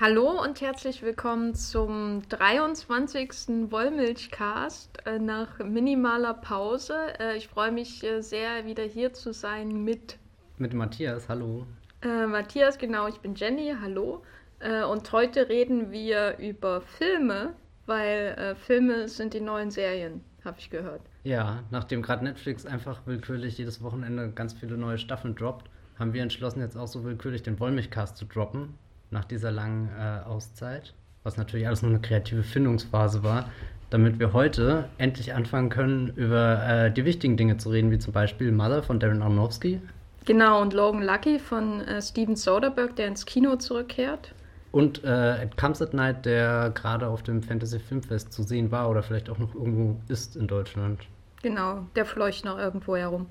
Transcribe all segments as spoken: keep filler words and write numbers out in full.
Hallo und herzlich willkommen zum dreiundzwanzigsten Wollmilchcast äh, nach minimaler Pause. Äh, ich freue mich äh, sehr, wieder hier zu sein mit... Mit Matthias, hallo. Äh, Matthias, genau, ich bin Jenny, hallo. Äh, und heute reden wir über Filme, weil äh, Filme sind die neuen Serien, habe ich gehört. Ja, nachdem gerade Netflix einfach willkürlich jedes Wochenende ganz viele neue Staffeln droppt, haben wir entschlossen, jetzt auch so willkürlich den Wollmilchcast zu droppen. Nach dieser langen äh, Auszeit, was natürlich alles nur eine kreative Findungsphase war, damit wir heute endlich anfangen können, über äh, die wichtigen Dinge zu reden, wie zum Beispiel Mother von Darren Aronofsky. Genau, und Logan Lucky von äh, Steven Soderbergh, der ins Kino zurückkehrt. Und äh, It Comes at Night, der gerade auf dem Fantasy Filmfest zu sehen war oder vielleicht auch noch irgendwo ist in Deutschland. Genau, der fleucht noch irgendwo herum.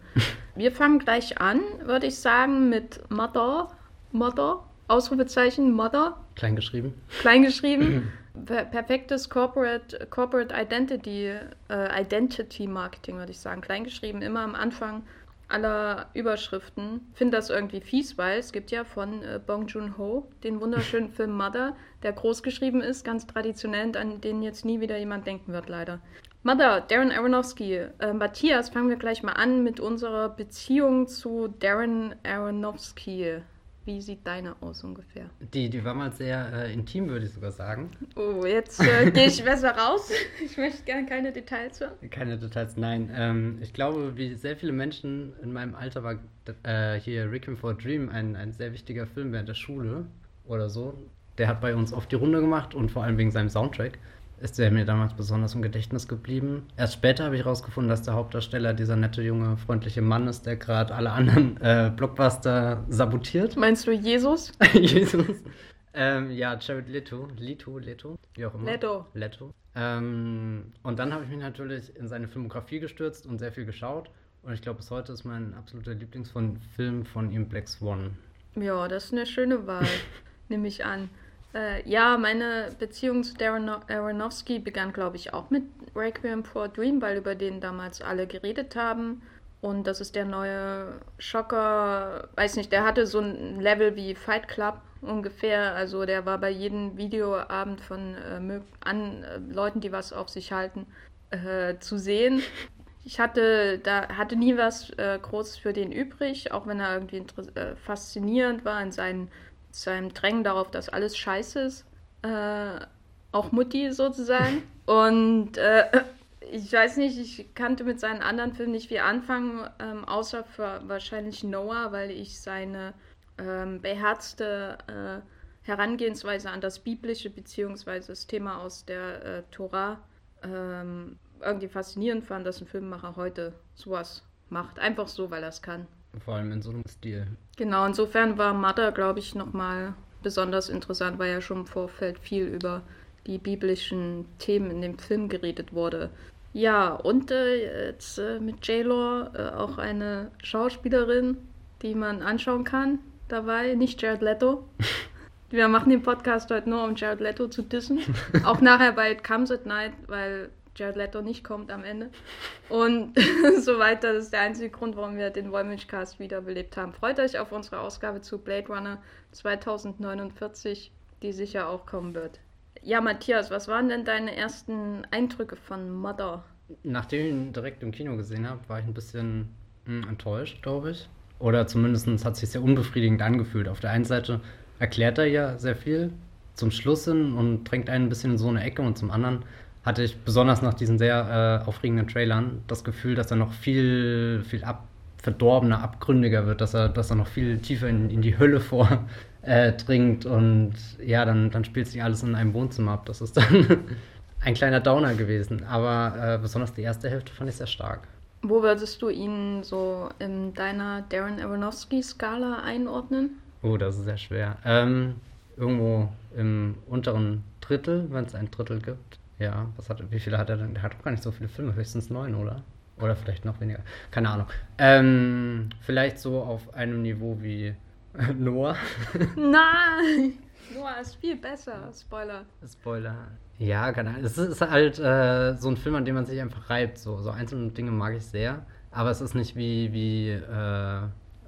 Wir fangen gleich an, würde ich sagen, mit Mother, Mother. Ausrufezeichen, Mother. Kleingeschrieben. Kleingeschrieben. Perfektes Corporate, Corporate Identity, äh, Identity Marketing, würde ich sagen. Kleingeschrieben, immer am Anfang aller Überschriften. Ich finde das irgendwie fies, weil es gibt ja von äh, Bong Joon-ho den wunderschönen Film Mother, der groß geschrieben ist, ganz traditionell, und an den jetzt nie wieder jemand denken wird, leider. Mother, Darren Aronofsky. Äh, Matthias, fangen wir gleich mal an mit unserer Beziehung zu Darren Aronofsky. Wie sieht deine aus ungefähr? Die, die war mal sehr äh, intim, würde ich sogar sagen. Oh, jetzt äh, gehe ich besser raus. Ich möchte gerne keine Details hören. Keine Details, nein. Ähm, ich glaube, wie sehr viele Menschen in meinem Alter war äh, hier Requiem for a Dream ein, ein sehr wichtiger Film während der Schule oder so. Der hat bei uns oft die Runde gemacht und vor allem wegen seinem Soundtrack ist der mir damals besonders im Gedächtnis geblieben. Erst später habe ich herausgefunden, dass der Hauptdarsteller dieser nette, junge, freundliche Mann ist, der gerade alle anderen äh, Blockbuster sabotiert. Meinst du Jesus? Jesus. Ähm, ja, Jared Leto, Leto, Leto, wie auch immer. Leto. Leto. Ähm, und dann habe ich mich natürlich in seine Filmografie gestürzt und sehr viel geschaut. Und ich glaube, bis heute ist mein absoluter Lieblingsfilm von ihm Black Swan. Ja, das ist eine schöne Wahl, nehme ich an. Äh, ja, meine Beziehung zu Darren Aronofsky begann, glaube ich, auch mit Requiem for a Dream, weil über den damals alle geredet haben. Und das ist der neue Schocker, weiß nicht, der hatte so ein Level wie Fight Club ungefähr. Also der war bei jedem Videoabend von äh, an, äh, Leuten, die was auf sich halten, äh, zu sehen. Ich hatte da hatte nie was äh, Großes für den übrig, auch wenn er irgendwie inter- äh, faszinierend war in seinen... seinem Drängen darauf, dass alles scheiße ist. Äh, auch Mutti sozusagen. Und äh, ich weiß nicht, ich kannte mit seinen anderen Filmen nicht viel anfangen, ähm, außer für wahrscheinlich Noah, weil ich seine ähm, beherzte äh, Herangehensweise an das biblische beziehungsweise das Thema aus der äh, Tora ähm, irgendwie faszinierend fand, dass ein Filmemacher heute sowas macht. Einfach so, weil er es kann. Vor allem in so einem Stil. Genau, insofern war Mother, glaube ich, nochmal besonders interessant, weil ja schon im Vorfeld viel über die biblischen Themen in dem Film geredet wurde. Ja, und äh, jetzt äh, mit J-Law äh, auch eine Schauspielerin, die man anschauen kann dabei, nicht Jared Leto. Wir machen den Podcast heute nur, um Jared Leto zu dissen. Auch nachher bei It Comes at Night, weil... Jared Leto nicht kommt am Ende. Und so weiter. Das ist der einzige Grund, warum wir den Wollmilchcast wiederbelebt haben. Freut euch auf unsere Ausgabe zu Blade Runner zwanzig neunundvierzig, die sicher auch kommen wird. Ja, Matthias, was waren denn deine ersten Eindrücke von Mother? Nachdem ich ihn direkt im Kino gesehen habe, war ich ein bisschen mh, enttäuscht, glaube ich. Oder zumindest hat es sich sehr unbefriedigend angefühlt. Auf der einen Seite erklärt er ja sehr viel zum Schluss hin und drängt einen ein bisschen in so eine Ecke, und zum anderen hatte ich besonders nach diesen sehr äh, aufregenden Trailern das Gefühl, dass er noch viel, viel ab, verdorbener, abgründiger wird, dass er, dass er noch viel tiefer in, in die Hölle vordringt. Äh, und ja, dann, dann spielt sich alles in einem Wohnzimmer ab. Das ist dann ein kleiner Downer gewesen. Aber äh, besonders die erste Hälfte fand ich sehr stark. Wo würdest du ihn so in deiner Darren Aronofsky-Skala einordnen? Oh, das ist sehr schwer. Ähm, irgendwo im unteren Drittel, wenn es ein Drittel gibt. Ja, was hat, wie viele hat er denn? Der hat auch gar nicht so viele Filme, höchstens neun, oder? Oder vielleicht noch weniger. Keine Ahnung. Ähm, vielleicht so auf einem Niveau wie Noah. Nein! Noah ist viel besser. Spoiler. Spoiler. Ja, keine Ahnung. Es ist halt äh, so ein Film, an dem man sich einfach reibt. So, so einzelne Dinge mag ich sehr. Aber es ist nicht wie, wie äh,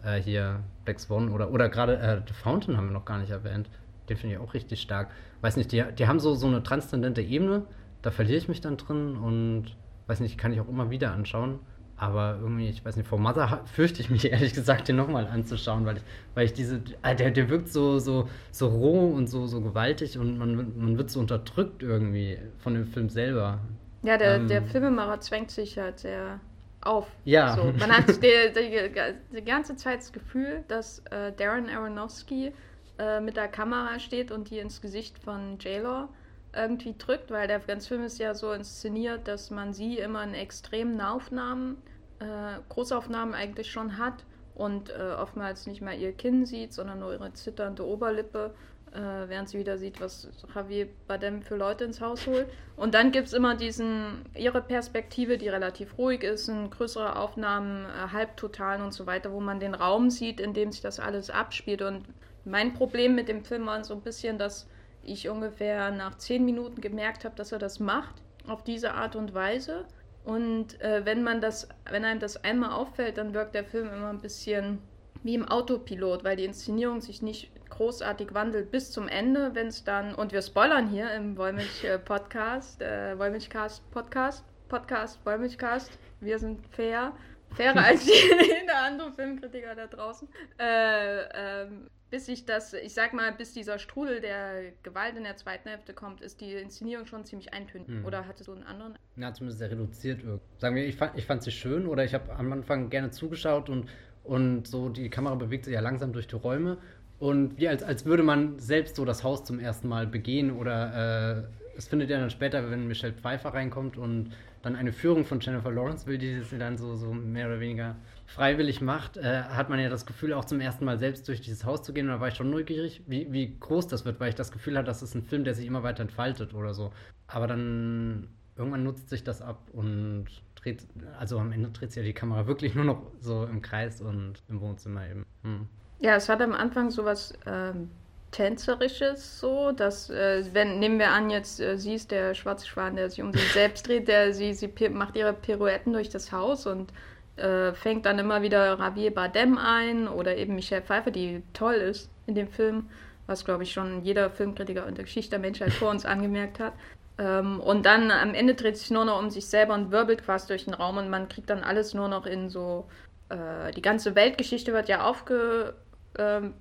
äh, hier Black Swan oder, oder gerade äh, The Fountain haben wir noch gar nicht erwähnt. Den finde ich auch richtig stark. Weiß nicht, die, die haben so, so eine transzendente Ebene, da verliere ich mich dann drin und weiß nicht, kann ich auch immer wieder anschauen. Aber irgendwie, ich weiß nicht, vor Mother fürchte ich mich ehrlich gesagt, den nochmal anzuschauen, weil ich, weil ich diese, der, der wirkt so, so, so roh und so, so gewaltig und man, man wird so unterdrückt irgendwie von dem Film selber. Ja, der, ähm, der Filmemacher zwängt sich halt sehr auf. Ja. So. Man hat die, die, die ganze Zeit das Gefühl, dass äh, Darren Aronofsky äh, mit der Kamera steht und die ins Gesicht von J-Law irgendwie drückt, weil der ganze Film ist ja so inszeniert, dass man sie immer in extremen Aufnahmen, äh, Großaufnahmen eigentlich schon hat und äh, oftmals nicht mal ihr Kinn sieht, sondern nur ihre zitternde Oberlippe, äh, während sie wieder sieht, was Javier Bardem für Leute ins Haus holt. Und dann gibt es immer diesen, ihre Perspektive, die relativ ruhig ist, in größere Aufnahmen, äh, Halbtotalen und so weiter, wo man den Raum sieht, in dem sich das alles abspielt. Und mein Problem mit dem Film war so ein bisschen, dass ich ungefähr nach zehn Minuten gemerkt habe, dass er das macht, auf diese Art und Weise. Und äh, wenn man das, wenn einem das einmal auffällt, dann wirkt der Film immer ein bisschen wie im Autopilot, weil die Inszenierung sich nicht großartig wandelt bis zum Ende, wenn es dann, und wir spoilern hier im Wollmilch-Podcast, äh, Wollmilchcast-Podcast, Podcast, Wollmilchcast, wir sind fair, fairer als jeder andere Filmkritiker da draußen, äh, ähm, bis ich das, ich sag mal, bis dieser Strudel der Gewalt in der zweiten Hälfte kommt, ist die Inszenierung schon ziemlich eintönig. Mhm. Oder hattest du einen anderen? Na, zumindest sehr reduziert irgendwie. Sagen wir, ich fand, ich fand sie schön oder ich habe am Anfang gerne zugeschaut und, und so die Kamera bewegt sich ja langsam durch die Räume und wie als, als würde man selbst so das Haus zum ersten Mal begehen oder äh, es findet ja dann später, wenn Michelle Pfeiffer reinkommt und dann eine Führung von Jennifer Lawrence will, die sie dann so, so mehr oder weniger freiwillig macht, äh, hat man ja das Gefühl, auch zum ersten Mal selbst durch dieses Haus zu gehen. Und da war ich schon neugierig, wie, wie groß das wird, weil ich das Gefühl hatte, das ist ein Film, der sich immer weiter entfaltet oder so. Aber dann irgendwann nutzt sich das ab und dreht, also am Ende dreht sich ja die Kamera wirklich nur noch so im Kreis und im Wohnzimmer eben. Hm. Ja, es hat am Anfang sowas ähm, Tänzerisches so, dass, äh, wenn, nehmen wir an, jetzt äh, sie ist der schwarze Schwan, der sich um sich selbst dreht, der sie, sie macht ihre Pirouetten durch das Haus und Äh, fängt dann immer wieder Javier Bardem ein oder eben Michelle Pfeiffer, die toll ist in dem Film, was, glaube ich, schon jeder Filmkritiker in der Geschichte der Menschheit vor uns angemerkt hat. Ähm, und dann am Ende dreht sich nur noch um sich selber und wirbelt quasi durch den Raum und man kriegt dann alles nur noch in so, äh, die ganze Weltgeschichte wird ja aufge, äh, äh,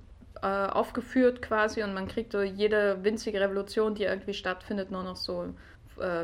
aufgeführt quasi und man kriegt so jede winzige Revolution, die irgendwie stattfindet, nur noch so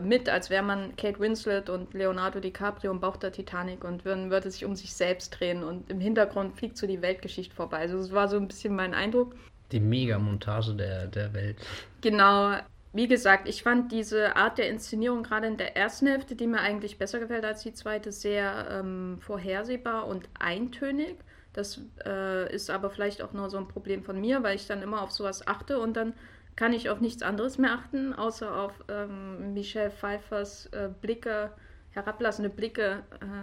mit, als wäre man Kate Winslet und Leonardo DiCaprio im Bauch der Titanic und würden, würde sich um sich selbst drehen und im Hintergrund fliegt so die Weltgeschichte vorbei. Also das war so ein bisschen mein Eindruck. Die Mega-Montage der, der Welt. Genau. Wie gesagt, ich fand diese Art der Inszenierung gerade in der ersten Hälfte, die mir eigentlich besser gefällt als die zweite, sehr ähm, vorhersehbar und eintönig. Das äh, ist aber vielleicht auch nur so ein Problem von mir, weil ich dann immer auf sowas achte und dann kann ich auf nichts anderes mehr achten, außer auf ähm, Michelle Pfeiffers äh, Blicke, herablassende Blicke äh,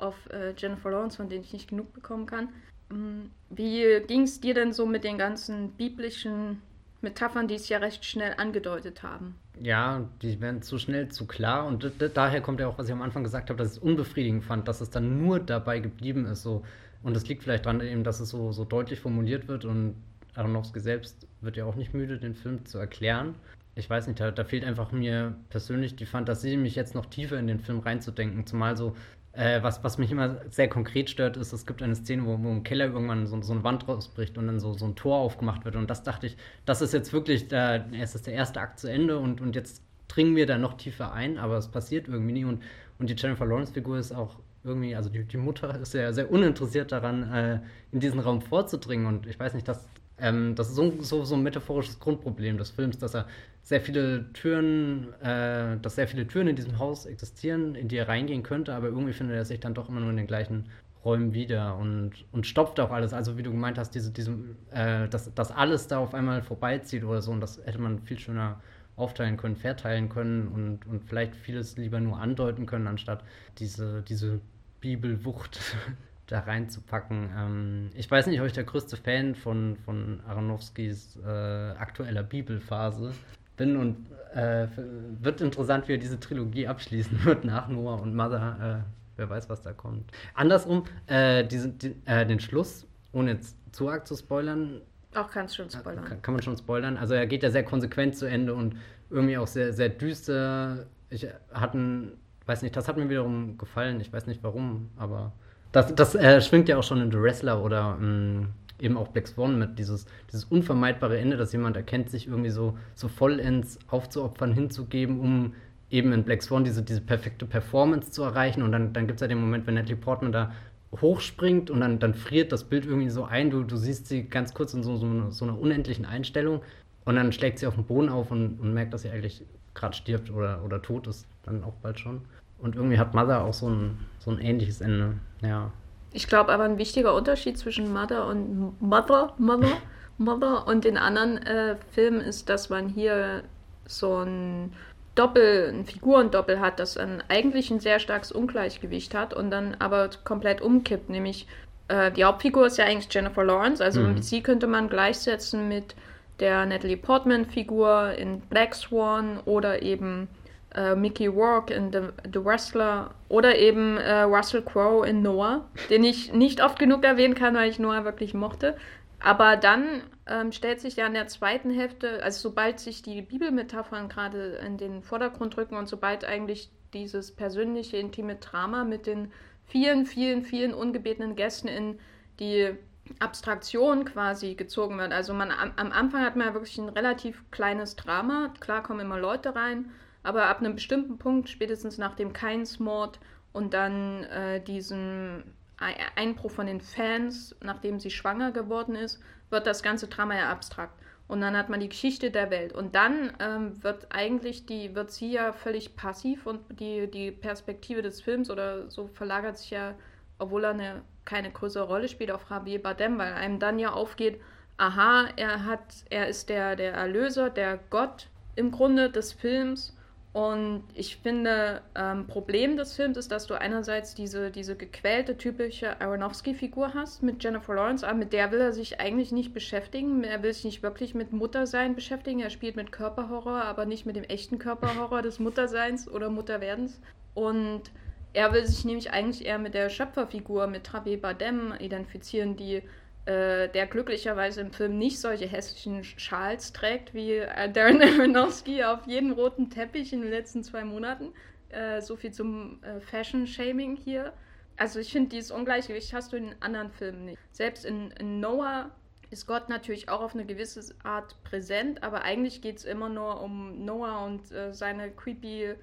auf äh, Jennifer Lawrence, von denen ich nicht genug bekommen kann. Ähm, wie ging es dir denn so mit den ganzen biblischen Metaphern, die es ja recht schnell angedeutet haben? Ja, die werden zu schnell, zu klar und d- d- daher kommt ja auch, was ich am Anfang gesagt habe, dass ich es unbefriedigend fand, dass es dann nur dabei geblieben ist. So. Und das liegt vielleicht daran, eben, dass es so, so deutlich formuliert wird und Aronofsky selbst wird ja auch nicht müde, den Film zu erklären. Ich weiß nicht, da, da fehlt einfach mir persönlich die Fantasie, mich jetzt noch tiefer in den Film reinzudenken. Zumal so, äh, was, was mich immer sehr konkret stört, ist, es gibt eine Szene, wo, wo im Keller irgendwann so, so eine Wand rausbricht und dann so, so ein Tor aufgemacht wird. Und das dachte ich, das ist jetzt wirklich, der, es ist der erste Akt zu Ende und, und jetzt dringen wir da noch tiefer ein, aber es passiert irgendwie nie. Und, und die Jennifer Lawrence-Figur ist auch irgendwie, also die, die Mutter ist ja sehr uninteressiert daran, äh, in diesen Raum vorzudringen. Und ich weiß nicht, dass Ähm, das ist so, so, so ein metaphorisches Grundproblem des Films, dass er sehr viele Türen, äh, dass sehr viele Türen in diesem Haus existieren, in die er reingehen könnte, aber irgendwie findet er sich dann doch immer nur in den gleichen Räumen wieder und, und stopft auch alles. Also wie du gemeint hast, diese, diese, äh, dass, dass alles da auf einmal vorbeizieht oder so und das hätte man viel schöner aufteilen können, verteilen können und, und vielleicht vieles lieber nur andeuten können, anstatt diese, diese Bibelwucht da reinzupacken. Ähm, ich weiß nicht, ob ich der größte Fan von, von Aronofskys äh, aktueller Bibelphase bin und äh, wird interessant, wie er diese Trilogie abschließen wird nach Noah und Mother. Äh, wer weiß, was da kommt. Andersrum, äh, diese, die, äh, den Schluss, ohne jetzt zu arg zu spoilern, Auch kannst schon spoilern. Kann, kann man schon spoilern. Also er geht ja sehr konsequent zu Ende und irgendwie auch sehr, sehr düster. Ich hatten, weiß nicht, das hat mir wiederum gefallen. Ich weiß nicht warum, aber das, das äh, schwingt ja auch schon in The Wrestler oder mh, eben auch Black Swan mit. Dieses, dieses unvermeidbare Ende, dass jemand erkennt, sich irgendwie so, so vollends aufzuopfern, hinzugeben, um eben in Black Swan diese, diese perfekte Performance zu erreichen. Und dann, dann gibt es ja den Moment, wenn Natalie Portman da hochspringt und dann, dann friert das Bild irgendwie so ein. Du, du siehst sie ganz kurz in so, so, eine, so einer unendlichen Einstellung und dann schlägt sie auf den Boden auf und, und merkt, dass sie eigentlich gerade stirbt oder, oder tot ist, dann auch bald schon. Und irgendwie hat Mother auch so ein, so ein ähnliches Ende, ja. Ich glaube aber, ein wichtiger Unterschied zwischen Mother und Mother, Mother, Mother und den anderen äh, Filmen ist, dass man hier so ein Doppel, ein Figurendoppel hat, das ein, eigentlich ein sehr starkes Ungleichgewicht hat und dann aber komplett umkippt, nämlich äh, die Hauptfigur ist ja eigentlich Jennifer Lawrence, also mhm. sie könnte man gleichsetzen mit der Natalie Portman-Figur in Black Swan oder eben äh, Mickey Rourke in The, The Wrestler oder eben äh, Russell Crowe in Noah, den ich nicht oft genug erwähnen kann, weil ich Noah wirklich mochte. Aber dann ähm, stellt sich ja in der zweiten Hälfte, also sobald sich die Bibelmetaphern gerade in den Vordergrund rücken und sobald eigentlich dieses persönliche, intime Drama mit den vielen, vielen, vielen ungebetenen Gästen in die Abstraktion quasi gezogen wird. Also man am, am Anfang hat man ja wirklich ein relativ kleines Drama. Klar kommen immer Leute rein, aber ab einem bestimmten Punkt, spätestens nach dem Kainsmord und dann äh, diesem Einbruch von den Fans, nachdem sie schwanger geworden ist, wird das ganze Drama ja abstrakt. Und dann hat man die Geschichte der Welt. Und dann ähm, wird eigentlich die, wird sie ja völlig passiv und die, die Perspektive des Films oder so verlagert sich ja, obwohl er eine, keine größere Rolle spielt, auf Javier Bardem, weil einem dann ja aufgeht, aha, er hat, er ist der, der Erlöser, der Gott im Grunde des Films. Und ich finde, ähm, Problem des Films ist, dass du einerseits diese, diese gequälte, typische Aronofsky-Figur hast mit Jennifer Lawrence, aber mit der will er sich eigentlich nicht beschäftigen. Er will sich nicht wirklich mit Muttersein beschäftigen. Er spielt mit Körperhorror, aber nicht mit dem echten Körperhorror des Mutterseins oder Mutterwerdens. Und er will sich nämlich eigentlich eher mit der Schöpferfigur, mit Javier Bardem identifizieren, die... der glücklicherweise im Film nicht solche hässlichen Schals trägt wie Darren Aronofsky auf jeden roten Teppich in den letzten zwei Monaten. Äh, so viel zum äh, Fashion-Shaming hier. Also ich finde, dieses Ungleichgewicht hast du in den anderen Filmen nicht. Selbst in, in Noah ist Gott natürlich auch auf eine gewisse Art präsent, aber eigentlich geht es immer nur um Noah und äh, seine creepy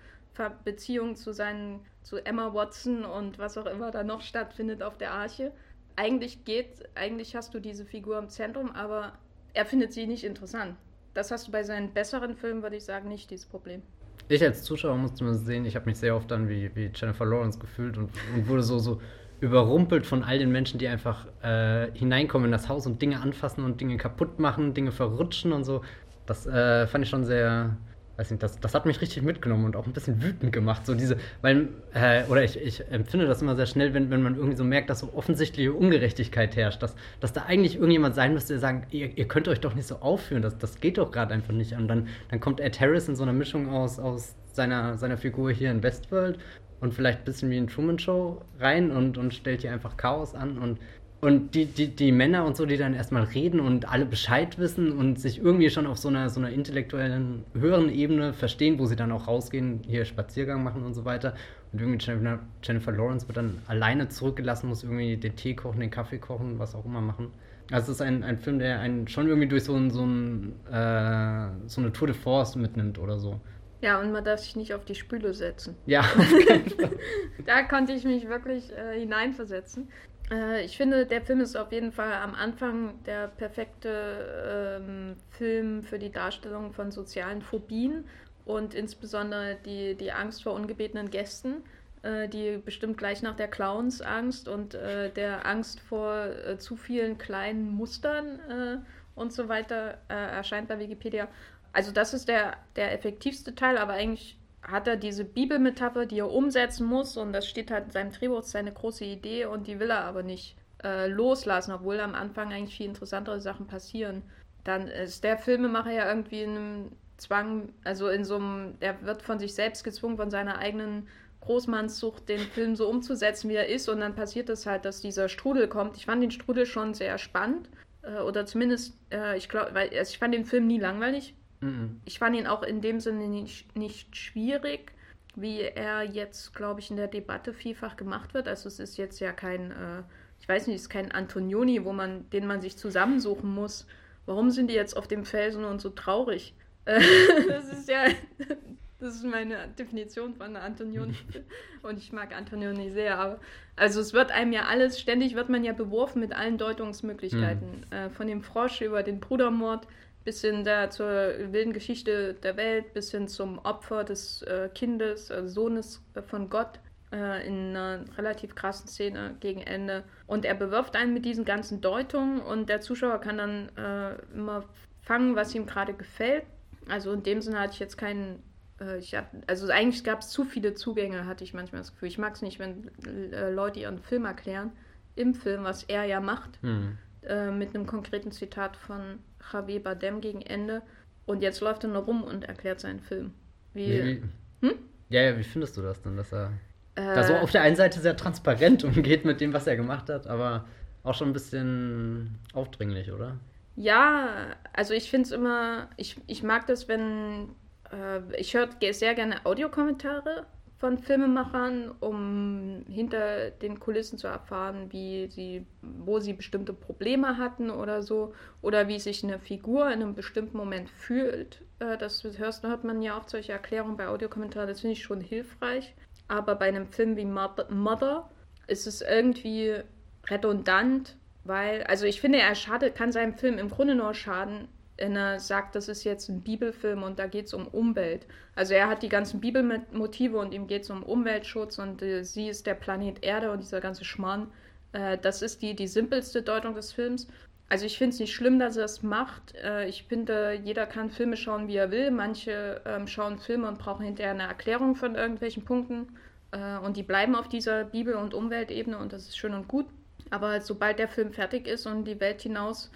Beziehung zu, seinen, zu Emma Watson und was auch immer da noch stattfindet auf der Arche. Eigentlich geht, eigentlich hast du diese Figur im Zentrum, aber er findet sie nicht interessant. Das hast du bei seinen besseren Filmen, würde ich sagen, nicht dieses Problem. Ich als Zuschauer musste mal sehen, ich habe mich sehr oft dann wie, wie Jennifer Lawrence gefühlt und, und wurde so, so überrumpelt von all den Menschen, die einfach äh, hineinkommen in das Haus und Dinge anfassen und Dinge kaputt machen, Dinge verrutschen und so. Das äh, fand ich schon sehr... Weiß nicht, das, das hat mich richtig mitgenommen und auch ein bisschen wütend gemacht, so diese, weil, äh, oder ich, ich empfinde das immer sehr schnell, wenn, wenn man irgendwie so merkt, dass so offensichtliche Ungerechtigkeit herrscht, dass, dass da eigentlich irgendjemand sein müsste, der sagt, ihr, ihr könnt euch doch nicht so aufführen, das, das geht doch gerade einfach nicht. Und dann, dann kommt Ed Harris in so einer Mischung aus, aus seiner, seiner Figur hier in Westworld und vielleicht ein bisschen wie in Truman Show rein und, und stellt hier einfach Chaos an und Und die, die, die Männer und so, die dann erstmal reden und alle Bescheid wissen und sich irgendwie schon auf so einer, so einer intellektuellen, höheren Ebene verstehen, wo sie dann auch rausgehen, hier Spaziergang machen und so weiter. Und irgendwie Jennifer, Jennifer Lawrence wird dann alleine zurückgelassen, muss irgendwie den Tee kochen, den Kaffee kochen, was auch immer machen. Also es ist ein, ein Film, der einen schon irgendwie durch so, ein, so, ein, äh, so eine Tour de Force mitnimmt oder so. Ja, und man darf sich nicht auf die Spüle setzen. Ja. Da konnte ich mich wirklich äh, hineinversetzen. Ich finde, der Film ist auf jeden Fall am Anfang der perfekte ähm, Film für die Darstellung von sozialen Phobien und insbesondere die, die Angst vor ungebetenen Gästen, äh, die bestimmt gleich nach der Clownsangst und äh, der Angst vor äh, zu vielen kleinen Mustern äh, und so weiter äh, erscheint bei Wikipedia. Also das ist der, der effektivste Teil, aber eigentlich hat er diese Bibelmetapher, die er umsetzen muss und das steht halt in seinem Drehbuch, seine große Idee und die will er aber nicht äh, loslassen, obwohl am Anfang eigentlich viel interessantere Sachen passieren. Dann ist der Filmemacher ja irgendwie in einem Zwang, also in so einem, er wird von sich selbst gezwungen, von seiner eigenen Großmannssucht den Film so umzusetzen, wie er ist und dann passiert es halt, dass dieser Strudel kommt. Ich fand den Strudel schon sehr spannend. Äh, oder zumindest, äh, ich glaube, weil also ich fand den Film nie langweilig. Mhm. Ich fand ihn auch in dem Sinne nicht, nicht schwierig, wie er jetzt, glaube ich, in der Debatte vielfach gemacht wird. Also es ist jetzt ja kein, äh, ich weiß nicht, es ist kein Antonioni, wo man, den man sich zusammensuchen muss. Warum sind die jetzt auf dem Felsen und so traurig? Äh, das ist ja, das ist meine Definition von einer Antonioni. Und ich mag Antonioni sehr, aber also es wird einem ja alles, ständig wird man ja beworfen mit allen Deutungsmöglichkeiten. Mhm. Äh, von dem Frosch über den Brudermord, bis hin da zur wilden Geschichte der Welt, bis hin zum Opfer des äh, Kindes, also Sohnes von Gott äh, in einer relativ krassen Szene gegen Ende. Und er bewirft einen mit diesen ganzen Deutungen und der Zuschauer kann dann äh, immer fangen, was ihm gerade gefällt. Also in dem Sinne hatte ich jetzt keinen, äh, ich hatte, also eigentlich gab es zu viele Zugänge, hatte ich manchmal das Gefühl. Ich mag es nicht, wenn äh, Leute ihren Film erklären, im Film, was er ja macht, mhm. äh, mit einem konkreten Zitat von Javier Bardem gegen Ende und jetzt läuft er nur rum und erklärt seinen Film. Wie, wie, wie, hm? Ja, ja, wie findest du das denn, dass er äh, da so auf der einen Seite sehr transparent umgeht mit dem, was er gemacht hat, aber auch schon ein bisschen aufdringlich, oder? Ja, also ich finde es immer, ich, ich mag das, wenn, äh, ich höre sehr gerne Audiokommentare von Filmemachern, um hinter den Kulissen zu erfahren, wie sie, wo sie bestimmte Probleme hatten oder so, oder wie sich eine Figur in einem bestimmten Moment fühlt. Das hörst, hört man ja oft solche Erklärungen bei Audiokommentaren, das finde ich schon hilfreich. Aber bei einem Film wie Mother ist es irgendwie redundant, weil, also ich finde, er schadet, kann seinem Film im Grunde nur schaden, wenn er sagt, das ist jetzt ein Bibelfilm und da geht es um Umwelt. Also er hat die ganzen Bibelmotive und ihm geht es um Umweltschutz und äh, sie ist der Planet Erde und dieser ganze Schmarrn. Äh, das ist die, die simpelste Deutung des Films. Also ich finde es nicht schlimm, dass er es macht. Äh, ich finde, jeder kann Filme schauen, wie er will. Manche ähm, schauen Filme und brauchen hinterher eine Erklärung von irgendwelchen Punkten. Äh, und die bleiben auf dieser Bibel- und Umweltebene und das ist schön und gut. Aber sobald der Film fertig ist und die Welt hinaus...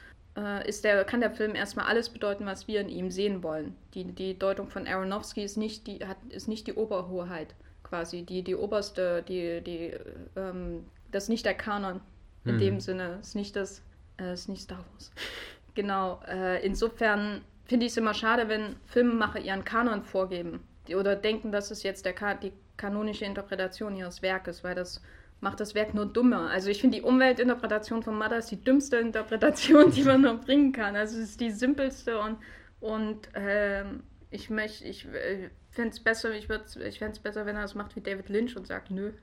Ist der, kann der Film erstmal alles bedeuten, was wir in ihm sehen wollen. Die, die Deutung von Aronofsky ist nicht die, hat, ist nicht die Oberhoheit quasi, die, die oberste, die, die, ähm, das ist nicht der Kanon in hm. dem Sinne, ist nicht das, äh, ist nicht Star Wars. Genau, äh, insofern finde ich es immer schade, wenn Filmemacher ihren Kanon vorgeben die, oder denken, das ist jetzt der Ka- die kanonische Interpretation ihres Werkes, weil das macht das Werk nur dümmer. Also ich finde, die Umweltinterpretation von Mother ist die dümmste Interpretation, die man noch bringen kann. Also es ist die simpelste und, und äh, ich, möcht, ich äh, fände es besser, ich ich fänd's besser, wenn er es macht wie David Lynch und sagt, nö.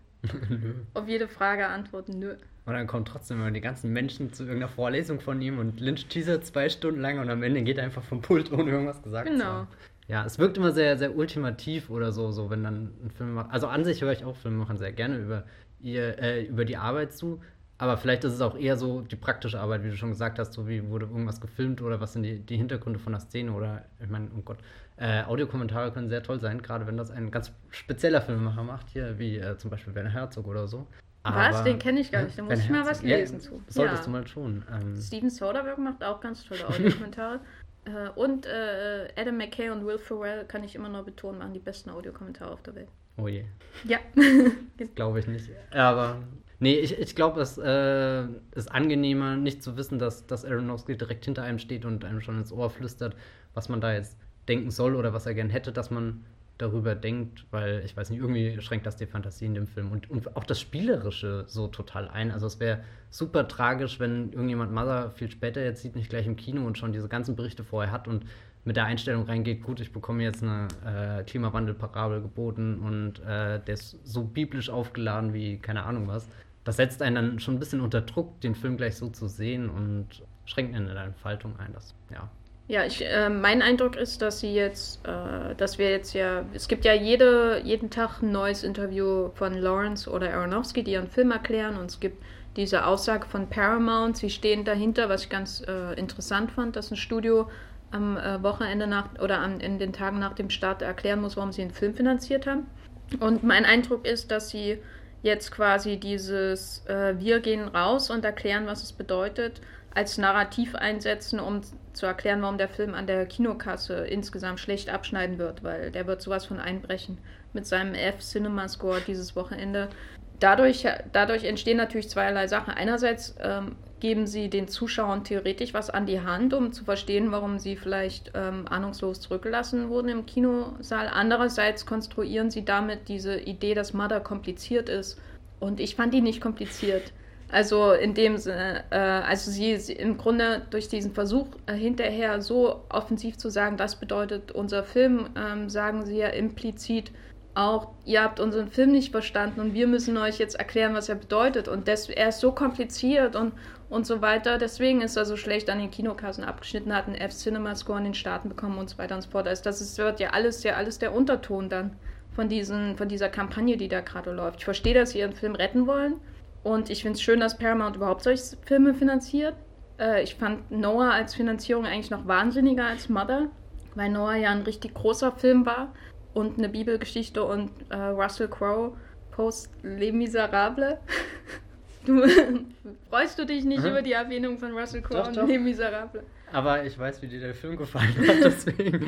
nö. Auf jede Frage antworten, nö. Und dann kommen trotzdem immer die ganzen Menschen zu irgendeiner Vorlesung von ihm und Lynch teasert zwei Stunden lang und am Ende geht er einfach vom Pult, ohne irgendwas gesagt genau. zu haben. Ja, es wirkt immer sehr, sehr ultimativ oder so, so wenn dann ein Filmemacher... Also an sich höre ich auch Filmemachern sehr gerne über... Ihr, äh, über die Arbeit zu, aber vielleicht ist es auch eher so die praktische Arbeit, wie du schon gesagt hast, so wie wurde irgendwas gefilmt oder was sind die, die Hintergründe von der Szene oder, ich meine, oh Gott, äh, Audiokommentare können sehr toll sein, gerade wenn das ein ganz spezieller Filmemacher macht, hier wie äh, zum Beispiel Werner Herzog oder so. Aber, was? Den kenne ich gar nicht, da muss Werner ich mal Herzog. was lesen ja, zu. Solltest ja. du mal schon. Ähm. Steven Soderbergh macht auch ganz tolle Audiokommentare. äh, und äh, Adam McKay und Will Ferrell, kann ich immer nur betonen, machen die besten Audiokommentare auf der Welt. Oh je. Ja. Glaube ich nicht. Aber, nee, ich, ich glaube, es äh, ist angenehmer, nicht zu wissen, dass, dass Aronofsky direkt hinter einem steht und einem schon ins Ohr flüstert, was man da jetzt denken soll oder was er gern hätte, dass man darüber denkt, weil, ich weiß nicht, irgendwie schränkt das die Fantasie in dem Film und, und auch das Spielerische so total ein. Also es wäre super tragisch, wenn irgendjemand Mother viel später jetzt sieht, nicht gleich im Kino und schon diese ganzen Berichte vorher hat und mit der Einstellung reingeht, gut, ich bekomme jetzt eine äh, Klimawandelparabel geboten und äh, der ist so biblisch aufgeladen wie keine Ahnung was. Das setzt einen dann schon ein bisschen unter Druck, den Film gleich so zu sehen und schränkt einen in der Entfaltung ein. Das, ja, ja ich, äh, mein Eindruck ist, dass sie jetzt, äh, dass wir jetzt ja, es gibt ja jede, jeden Tag ein neues Interview von Lawrence oder Aronofsky, die ihren Film erklären und es gibt diese Aussage von Paramount, sie stehen dahinter, was ich ganz äh, interessant fand, dass ein Studio am äh, Wochenende nach oder am, in den Tagen nach dem Start erklären muss, warum sie einen Film finanziert haben. Und mein Eindruck ist, dass sie jetzt quasi dieses äh, wir gehen raus und erklären, was es bedeutet, als Narrativ einsetzen, um zu erklären, warum der Film an der Kinokasse insgesamt schlecht abschneiden wird, weil der wird sowas von einbrechen mit seinem F-Cinema-Score dieses Wochenende. Dadurch, dadurch entstehen natürlich zweierlei Sachen. Einerseits ähm, geben sie den Zuschauern theoretisch was an die Hand, um zu verstehen, warum sie vielleicht ähm, ahnungslos zurückgelassen wurden im Kinosaal. Andererseits konstruieren sie damit diese Idee, dass Mother kompliziert ist. Und ich fand die nicht kompliziert. Also in dem Sinne, äh, also sie, sie im Grunde durch diesen Versuch äh, hinterher so offensiv zu sagen, das bedeutet unser Film, ähm, sagen sie ja implizit auch, ihr habt unseren Film nicht verstanden und wir müssen euch jetzt erklären, was er bedeutet. Und des, er ist so kompliziert und, und so weiter, deswegen ist er so schlecht an den Kinokassen abgeschnitten, hat einen F-Cinema-Score in den Staaten bekommen und so weiter und so fort. Also das ist, wird ja alles, ja alles der Unterton dann von, diesen, von dieser Kampagne, die da gerade läuft. Ich verstehe, dass sie ihren Film retten wollen. Und ich finde es schön, dass Paramount überhaupt solche Filme finanziert. Äh, ich fand Noah als Finanzierung eigentlich noch wahnsinniger als Mother, weil Noah ja ein richtig großer Film war und eine Bibelgeschichte und äh, Russell Crowe post Les Miserables. Du, freust du dich nicht mhm. über die Erwähnung von Russell Crowe doch, und doch. Les Miserables? Aber ich weiß, wie dir der Film gefallen hat, deswegen.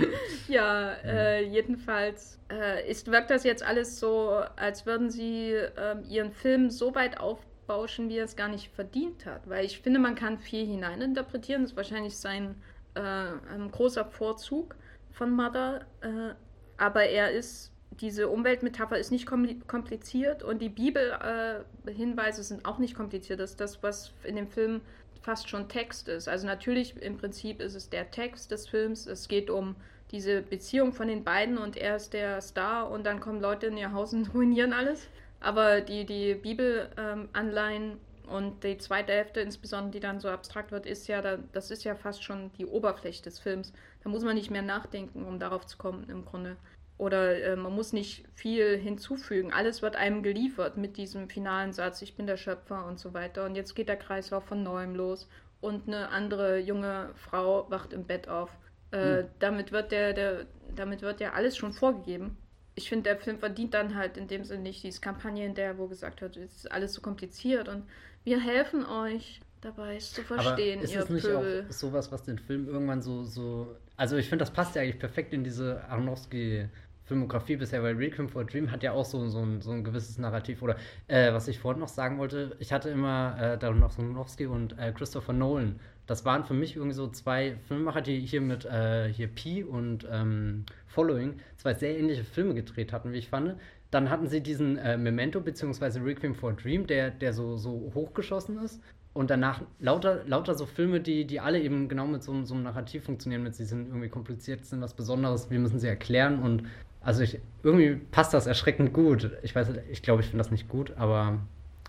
ja, äh, jedenfalls äh, ist, wirkt das jetzt alles so, als würden sie äh, ihren Film so weit aufbauschen, wie er es gar nicht verdient hat. Weil ich finde, man kann viel hineininterpretieren. Das ist wahrscheinlich sein äh, ein großer Vorzug von Mother. Äh, aber er ist, diese Umweltmetapher ist nicht kompliziert und die Bibelhinweise äh, sind auch nicht kompliziert. Das ist das, was in dem Film fast schon Text ist. Also natürlich im Prinzip ist es der Text des Films. Es geht um diese Beziehung von den beiden und er ist der Star und dann kommen Leute in ihr Haus und ruinieren alles. Aber die, die Bibelanleihen ähm, und die zweite Hälfte insbesondere, die dann so abstrakt wird, ist ja, da, das ist ja fast schon die Oberfläche des Films. Da muss man nicht mehr nachdenken, um darauf zu kommen im Grunde. Oder äh, man muss nicht viel hinzufügen. Alles wird einem geliefert mit diesem finalen Satz, ich bin der Schöpfer und so weiter. Und jetzt geht der Kreislauf von neuem los. Und eine andere junge Frau wacht im Bett auf. Äh, mhm. damit, wird der, der, damit wird ja alles schon vorgegeben. Ich finde, der Film verdient dann halt in dem Sinne nicht diese Kampagne, in der wo gesagt wird, es ist alles so kompliziert. Und wir helfen euch dabei, es zu verstehen, ihr Pöbel. Aber ist das nicht Pöbel. Auch sowas, was den Film irgendwann so... so also ich finde, das passt ja eigentlich perfekt in diese Aronofsky- Filmografie bisher, weil Requiem for a Dream hat ja auch so, so, ein, so ein gewisses Narrativ. Oder äh, was ich vorhin noch sagen wollte, ich hatte immer äh, Darren Aronofsky und äh, Christopher Nolan. Das waren für mich irgendwie so zwei Filmemacher, die hier mit äh, hier Pi und ähm, Following zwei sehr ähnliche Filme gedreht hatten, wie ich fand. Dann hatten sie diesen äh, Memento bzw. Requiem for a Dream, der, der so, so hochgeschossen ist. Und danach lauter, lauter so Filme, die, die alle eben genau mit so, so einem Narrativ funktionieren, mit sie sind irgendwie kompliziert, sind was Besonderes, wir müssen sie erklären und also ich, irgendwie passt das erschreckend gut. Ich weiß, ich glaube, ich finde das nicht gut, aber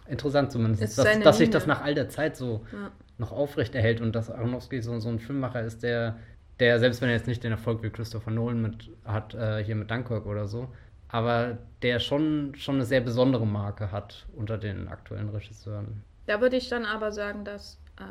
interessant zumindest, dass, dass sich das nach all der Zeit so ja. noch aufrechterhält und dass Aronofsky so, so ein Filmmacher ist, der, der, selbst wenn er jetzt nicht den Erfolg wie Christopher Nolan mit, hat, äh, hier mit Dunkirk oder so, aber der schon, schon eine sehr besondere Marke hat unter den aktuellen Regisseuren. Da würde ich dann aber sagen, dass äh,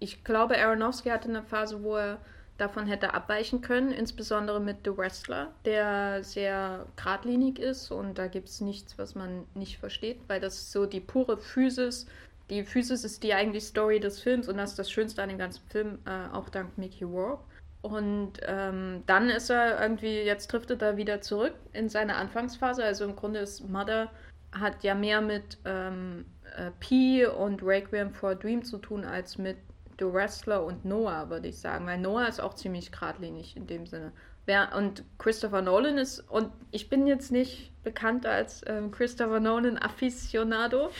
ich glaube, Aronofsky hatte eine Phase, wo er davon hätte abweichen können, insbesondere mit The Wrestler, der sehr geradlinig ist und da gibt es nichts, was man nicht versteht, weil das ist so die pure Physis, die Physis ist die eigentlich Story des Films und das ist das Schönste an dem ganzen Film, äh, auch dank Mickey Rourke. Und ähm, dann ist er irgendwie, jetzt driftet er wieder zurück in seine Anfangsphase, also im Grunde ist Mother, hat ja mehr mit ähm, äh, P und Requiem for a Dream zu tun, als mit The Wrestler und Noah, würde ich sagen, weil Noah ist auch ziemlich geradlinig in dem Sinne. Wer, und Christopher Nolan ist, und ich bin jetzt nicht bekannter als äh, Christopher Nolan Aficionado,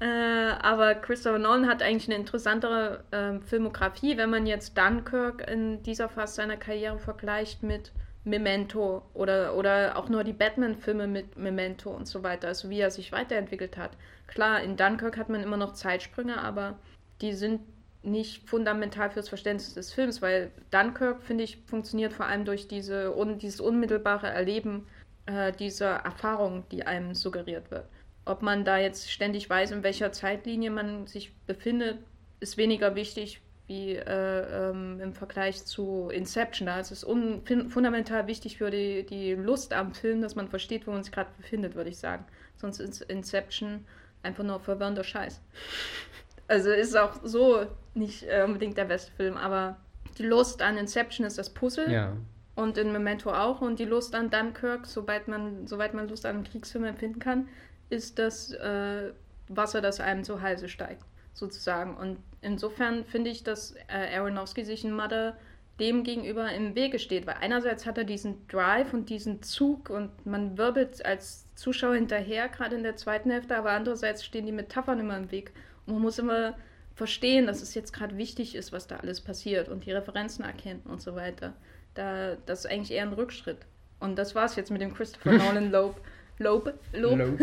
äh, aber Christopher Nolan hat eigentlich eine interessantere äh, Filmografie, wenn man jetzt Dunkirk in dieser Phase seiner Karriere vergleicht mit Memento oder, oder auch nur die Batman-Filme mit Memento und so weiter, also wie er sich weiterentwickelt hat. Klar, in Dunkirk hat man immer noch Zeitsprünge, aber die sind nicht fundamental fürs Verständnis des Films, weil Dunkirk, finde ich, funktioniert vor allem durch diese un, dieses unmittelbare Erleben äh, dieser Erfahrung, die einem suggeriert wird. Ob man da jetzt ständig weiß, in welcher Zeitlinie man sich befindet, ist weniger wichtig wie äh, ähm, im Vergleich zu Inception. Da ist es un, fundamental wichtig für die, die Lust am Film, dass man versteht, wo man sich gerade befindet, würde ich sagen. Sonst ist Inception einfach nur verwirrender Scheiß. Also ist auch so nicht äh, unbedingt der beste Film, aber die Lust an Inception ist das Puzzle ja. und in Memento auch und die Lust an Dunkirk, soweit man, soweit man Lust an einen Kriegsfilm empfinden kann, ist das äh, Wasser, das einem zur Halse steigt, sozusagen. Und insofern finde ich, dass äh, Aronofsky sich in Mother dem gegenüber im Wege steht, weil einerseits hat er diesen Drive und diesen Zug und man wirbelt als Zuschauer hinterher, gerade in der zweiten Hälfte, aber andererseits stehen die Metaphern immer im Weg und man muss immer verstehen, dass es jetzt gerade wichtig ist, was da alles passiert und die Referenzen erkennen und so weiter. Da, das ist eigentlich eher ein Rückschritt. Und das war's jetzt mit dem Christopher Nolan Lob, Lob, Lob, Lob.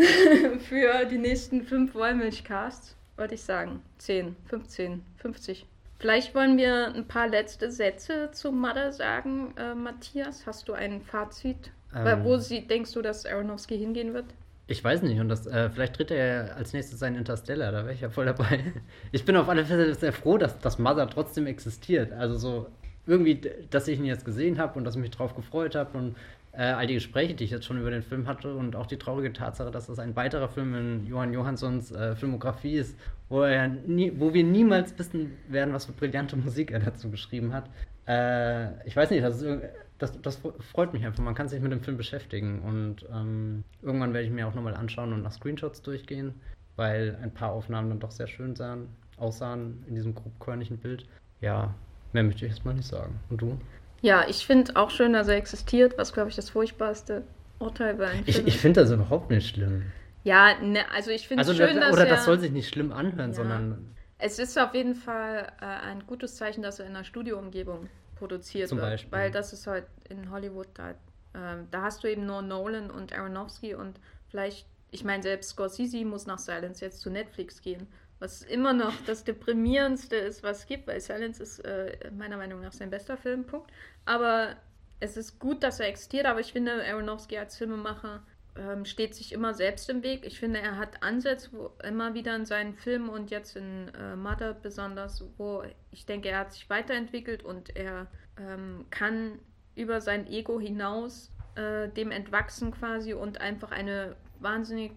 für die nächsten fünf Wollmilchcasts, wollte ich sagen. Zehn, fünfzehn, fünfzig. Vielleicht wollen wir ein paar letzte Sätze zu Mother sagen, äh, Matthias. Hast du ein Fazit? Ähm, Weil wo sie, denkst du, dass Aronofsky hingehen wird? Ich weiß nicht. Und das, äh, vielleicht dreht er ja als nächstes seinen Interstellar. Da wäre ich ja voll dabei. Ich bin auf alle Fälle sehr froh, dass, dass Mother trotzdem existiert. Also so irgendwie, dass ich ihn jetzt gesehen habe und dass ich mich drauf gefreut habe und äh, all die Gespräche, die ich jetzt schon über den Film hatte und auch die traurige Tatsache, dass das ein weiterer Film in Johann Johanssons äh, Filmografie ist, wo, er nie, wo wir niemals wissen werden, was für brillante Musik er dazu geschrieben hat. Äh, ich weiß nicht, das, ist, das, das freut mich einfach. Man kann sich mit dem Film beschäftigen und ähm, irgendwann werde ich mir auch nochmal anschauen und nach Screenshots durchgehen, weil ein paar Aufnahmen dann doch sehr schön sahen, aussahen in diesem grobkörnigen Bild. Ja, mehr möchte ich erstmal nicht sagen. Und du? Ja, ich finde auch schön, dass er existiert, was, glaube ich, das furchtbarste Urteil bei einem Film ist. Ich, ich finde das überhaupt nicht schlimm. Ja, ne, also ich finde es also, schön, das, dass Oder er, das soll sich nicht schlimm anhören, ja, sondern... Es ist auf jeden Fall äh, ein gutes Zeichen, dass er in einer Studioumgebung produziert zum wird. Beispiel. Weil das ist halt in Hollywood halt... Äh, da hast du eben nur Nolan und Aronofsky und vielleicht... Ich meine, selbst Scorsese muss nach Silence jetzt zu Netflix gehen. Was immer noch das Deprimierendste ist, was es gibt, weil Silence ist äh, meiner Meinung nach sein bester Filmpunkt. Aber es ist gut, dass er existiert, aber ich finde, Aronofsky als Filmemacher ähm, steht sich immer selbst im Weg. Ich finde, er hat Ansätze wo, immer wieder in seinen Filmen und jetzt in äh, Mother besonders, wo ich denke, er hat sich weiterentwickelt und er ähm, kann über sein Ego hinaus äh, dem entwachsen quasi und einfach eine wahnsinnig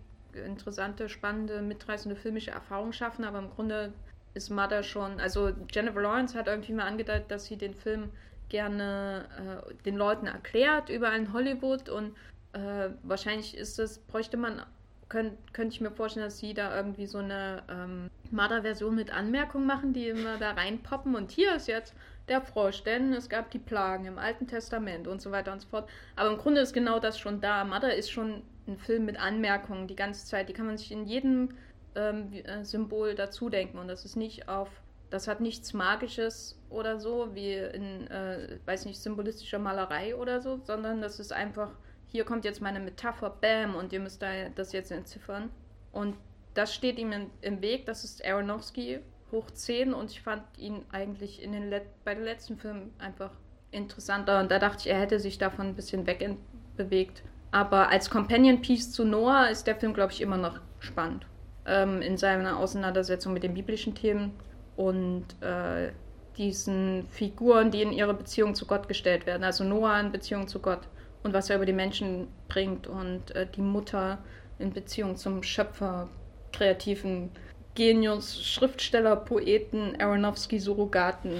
interessante, spannende, mitreißende filmische Erfahrung schaffen, aber im Grunde ist Mother schon, also Jennifer Lawrence hat irgendwie mal angedeutet, dass sie den Film gerne äh, den Leuten erklärt, überall in Hollywood und äh, wahrscheinlich ist es, bräuchte man, könnt, könnte ich mir vorstellen, dass sie da irgendwie so eine ähm, Mother-Version mit Anmerkungen machen, die immer da reinpoppen und hier ist jetzt der Frosch, denn es gab die Plagen im Alten Testament und so weiter und so fort, aber im Grunde ist genau das schon da, Mother ist schon ein Film mit Anmerkungen die ganze Zeit, die kann man sich in jedem ähm, Symbol dazu denken und das ist nicht auf, das hat nichts Magisches oder so, wie in, äh, weiß nicht, symbolistischer Malerei oder so, sondern das ist einfach, hier kommt jetzt meine Metapher, bam, und ihr müsst da das jetzt entziffern und das steht ihm in, im Weg, das ist Aronofsky hoch zehn und ich fand ihn eigentlich in den Let- bei den letzten Filmen einfach interessanter und da dachte ich, er hätte sich davon ein bisschen weg ent- bewegt. Aber als Companion Piece zu Noah ist der Film, glaube ich, immer noch spannend ähm, in seiner Auseinandersetzung mit den biblischen Themen und äh, diesen Figuren, die in ihre Beziehung zu Gott gestellt werden. Also Noah in Beziehung zu Gott und was er über die Menschen bringt und äh, die Mutter in Beziehung zum Schöpfer, kreativen Genius, Schriftsteller, Poeten, Aronofsky, Surrogaten,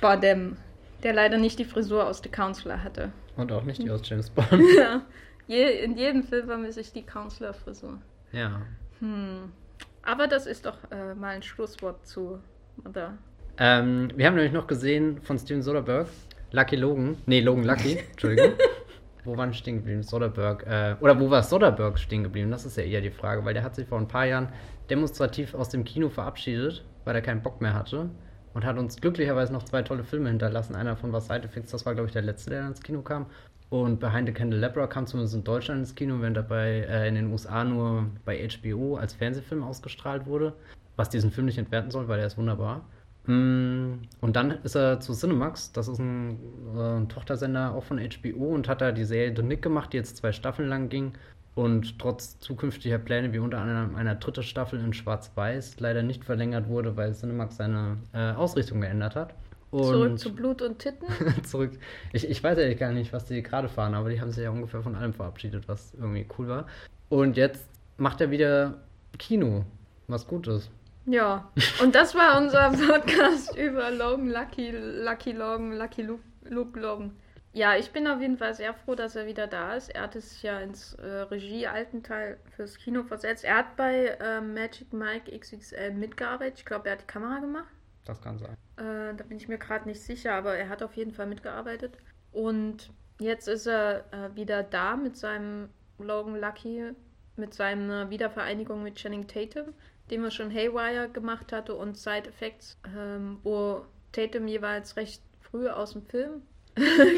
Bardem, der leider nicht die Frisur aus The Counselor hatte. Und auch nicht die aus James Bond. Ja. In jedem Film vermisse ich die Counselor-Frisur. Ja. Hm. Aber das ist doch äh, mal ein Schlusswort zu, oder? Ähm, wir haben nämlich noch gesehen von Steven Soderbergh, Lucky Logan, nee, Logan Lucky, Entschuldigung. Wo war stehen geblieben? Soderbergh, äh, oder wo war Soderbergh stehen geblieben? Das ist ja eher die Frage, weil der hat sich vor ein paar Jahren demonstrativ aus dem Kino verabschiedet, weil er keinen Bock mehr hatte. Und hat uns glücklicherweise noch zwei tolle Filme hinterlassen. Einer von was Side Effects, das war, glaube ich, der letzte, der ins Kino kam. Und Behind the Candelabra kam zumindest in Deutschland ins Kino, während er bei, äh, in den U S A nur bei H B O als Fernsehfilm ausgestrahlt wurde. Was diesen Film nicht entwerten soll, weil der ist wunderbar. Und dann ist er zu Cinemax, das ist ein, äh, ein Tochtersender auch von H B O, und hat da die Serie The Nick gemacht, die jetzt zwei Staffeln lang ging. Und trotz zukünftiger Pläne, wie unter anderem einer dritten Staffel in Schwarz-Weiß, leider nicht verlängert wurde, weil Cinemax seine äh, Ausrichtung geändert hat. Und zurück zu Blut und Titten? zurück. Ich, ich weiß ehrlich gar nicht, was die gerade fahren, aber die haben sich ja ungefähr von allem verabschiedet, was irgendwie cool war. Und jetzt macht er wieder Kino, was gut ist. Ja, und das war unser Podcast über Logan Lucky, Lucky Logan, Lucky Luke, Luke Logan. Ja, ich bin auf jeden Fall sehr froh, dass er wieder da ist. Er hat es ja ins äh, Regie-Altenteil fürs Kino versetzt. Er hat bei äh, Magic Mike X X L mitgearbeitet. Ich glaube, er hat die Kamera gemacht. Das kann sein. Äh, da bin ich mir gerade nicht sicher, aber er hat auf jeden Fall mitgearbeitet. Und jetzt ist er äh, wieder da mit seinem Logan Lucky, mit seiner Wiedervereinigung mit Channing Tatum, den er schon Haywire gemacht hatte, und Side Effects, ähm, wo Tatum jeweils recht früh aus dem Film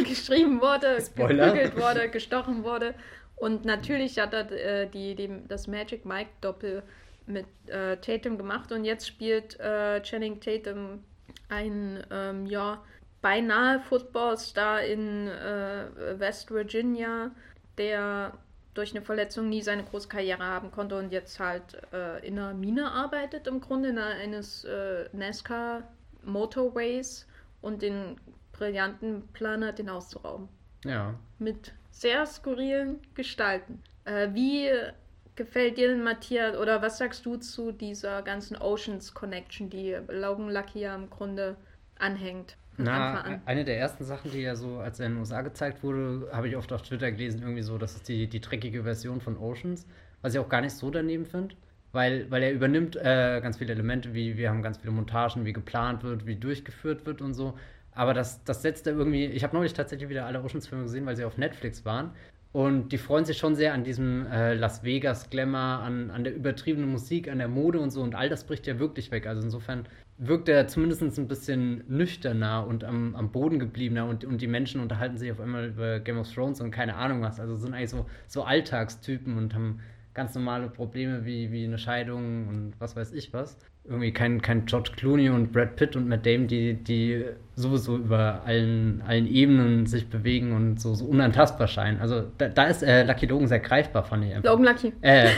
geschrieben wurde, geprügelt wurde, gestochen wurde. Und natürlich hat er äh, die, die, das Magic Mike Doppel mit äh, Tatum gemacht, und jetzt spielt äh, Channing Tatum einen ähm, ja, beinahe Footballstar in äh, West Virginia, der durch eine Verletzung nie seine große Karriere haben konnte und jetzt halt äh, in einer Mine arbeitet, im Grunde in einer, eines äh, NASCAR Motorways, und den brillanten Plan hat, den auszurauben. Ja. Mit sehr skurrilen Gestalten. Äh, wie gefällt dir denn, Matthias, oder was sagst du zu dieser ganzen Oceans-Connection, die Logan Lucky ja im Grunde anhängt? Na, an. Eine der ersten Sachen, die ja so, als er in den U S A gezeigt wurde, habe ich oft auf Twitter gelesen, irgendwie so, das ist die, die dreckige Version von Oceans, was ich auch gar nicht so daneben finde, weil, weil er übernimmt äh, ganz viele Elemente, wie wir haben ganz viele Montagen, wie geplant wird, wie durchgeführt wird und so, aber das, das setzt er irgendwie, ich habe neulich tatsächlich wieder alle Oceans-Filme gesehen, weil sie auf Netflix waren. Und die freuen sich schon sehr an diesem äh, Las Vegas-Glamour, an, an der übertriebenen Musik, an der Mode und so. Und all das bricht ja wirklich weg. Also insofern wirkt er zumindest ein bisschen nüchterner und am, am Boden gebliebener. Und, und die Menschen unterhalten sich auf einmal über Game of Thrones und keine Ahnung was. Also sind eigentlich so, so Alltagstypen und haben ganz normale Probleme wie, wie eine Scheidung und was weiß ich was. Irgendwie kein, kein George Clooney und Brad Pitt und Matt Damon, die, die sowieso über allen, allen Ebenen sich bewegen und so, so unantastbar scheinen. Also da, da ist äh, Lucky Logan sehr greifbar, fand ich einfach. Logan Lucky. Äh,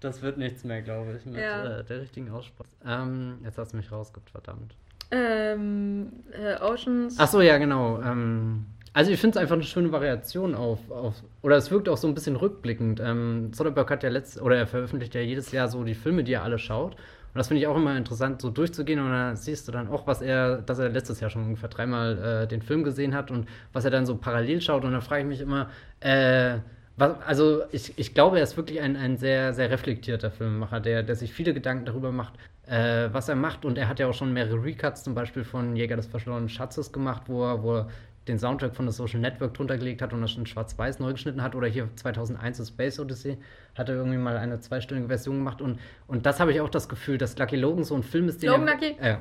das wird nichts mehr, glaube ich, mit ja. äh, der richtigen Aussprache. Ähm, jetzt hast du mich rausgeguckt, verdammt. Ähm, äh, Oceans. Ach so, ja, genau. Ähm, Also ich finde es einfach eine schöne Variation auf, auf, oder es wirkt auch so ein bisschen rückblickend. Ähm, Soderbergh hat ja letztes, oder er veröffentlicht ja jedes Jahr so die Filme, die er alle schaut. Und das finde ich auch immer interessant, so durchzugehen, und dann siehst du dann auch, was er, dass er letztes Jahr schon ungefähr dreimal äh, den Film gesehen hat und was er dann so parallel schaut. Und dann frage ich mich immer, äh, was, also ich, ich glaube, er ist wirklich ein, ein sehr, sehr reflektierter Filmemacher, der, der sich viele Gedanken darüber macht, äh, was er macht. Und er hat ja auch schon mehrere Recuts zum Beispiel von Jäger des verlorenen Schatzes gemacht, wo er, wo er den Soundtrack von The Social Network drunter gelegt hat und das in schwarz-weiß neu geschnitten hat, oder hier zweitausendeins The Space Odyssey hat er irgendwie mal eine zweistündige Version gemacht, und, und das habe ich auch das Gefühl, dass Lucky Logan so ein Film ist, den Logan er, Lucky. Äh,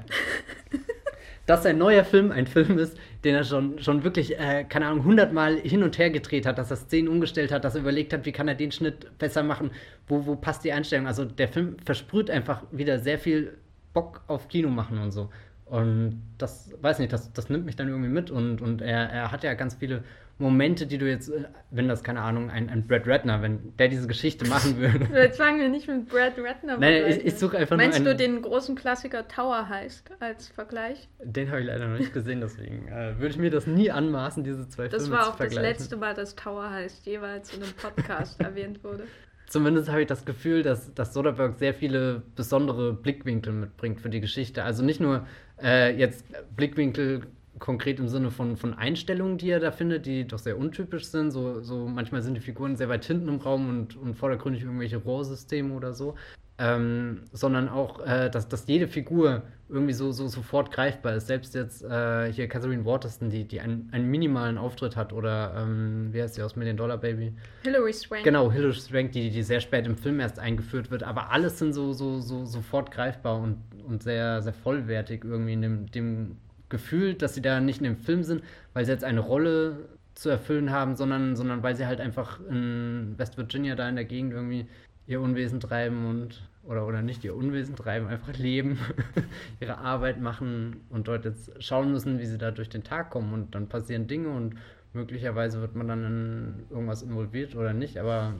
dass sein neuer Film ein Film ist, den er schon, schon wirklich, äh, keine Ahnung, hundertmal hin und her gedreht hat, dass er Szenen umgestellt hat, dass er überlegt hat, wie kann er den Schnitt besser machen, wo, wo passt die Einstellung, also der Film versprüht einfach wieder sehr viel Bock auf Kino machen und so. Und das, weiß nicht, das, das nimmt mich dann irgendwie mit, und, und er, er hat ja ganz viele Momente, die du jetzt, wenn das, keine Ahnung, ein, ein Brad Ratner, wenn der diese Geschichte machen würde. Jetzt fangen wir nicht mit Brad Ratner an. Nein, ich, ich suche einfach Meinst nur einen, du den großen Klassiker Tower heißt als Vergleich? Den habe ich leider noch nicht gesehen, deswegen äh, würde ich mir das nie anmaßen, diese zwei das Filme zu vergleichen. Das war auch das letzte Mal, dass Tower heißt jeweils in einem Podcast erwähnt wurde. Zumindest habe ich das Gefühl, dass, dass Soderbergh sehr viele besondere Blickwinkel mitbringt für die Geschichte. Also nicht nur äh, jetzt Blickwinkel konkret im Sinne von, von Einstellungen, die er da findet, die doch sehr untypisch sind. So, so manchmal sind die Figuren sehr weit hinten im Raum und, und vordergründig irgendwelche Rohrsysteme oder so. Ähm, sondern auch, äh, dass, dass jede Figur irgendwie so, so sofort greifbar ist. Selbst jetzt äh, hier Catherine Waterston, die, die einen, einen minimalen Auftritt hat, oder ähm, wie heißt sie aus Million Dollar Baby? Hillary Swank. Genau, Hillary Swank, die, die sehr spät im Film erst eingeführt wird. Aber alles sind so, so, so sofort greifbar und, und sehr, sehr vollwertig irgendwie in dem, dem Gefühl, dass sie da nicht in dem Film sind, weil sie jetzt eine Rolle zu erfüllen haben, sondern, sondern weil sie halt einfach in West Virginia da in der Gegend irgendwie ihr Unwesen treiben und Oder, oder nicht ihr Unwesen treiben, einfach leben, ihre Arbeit machen und dort jetzt schauen müssen, wie sie da durch den Tag kommen. Und dann passieren Dinge und möglicherweise wird man dann in irgendwas involviert oder nicht. Aber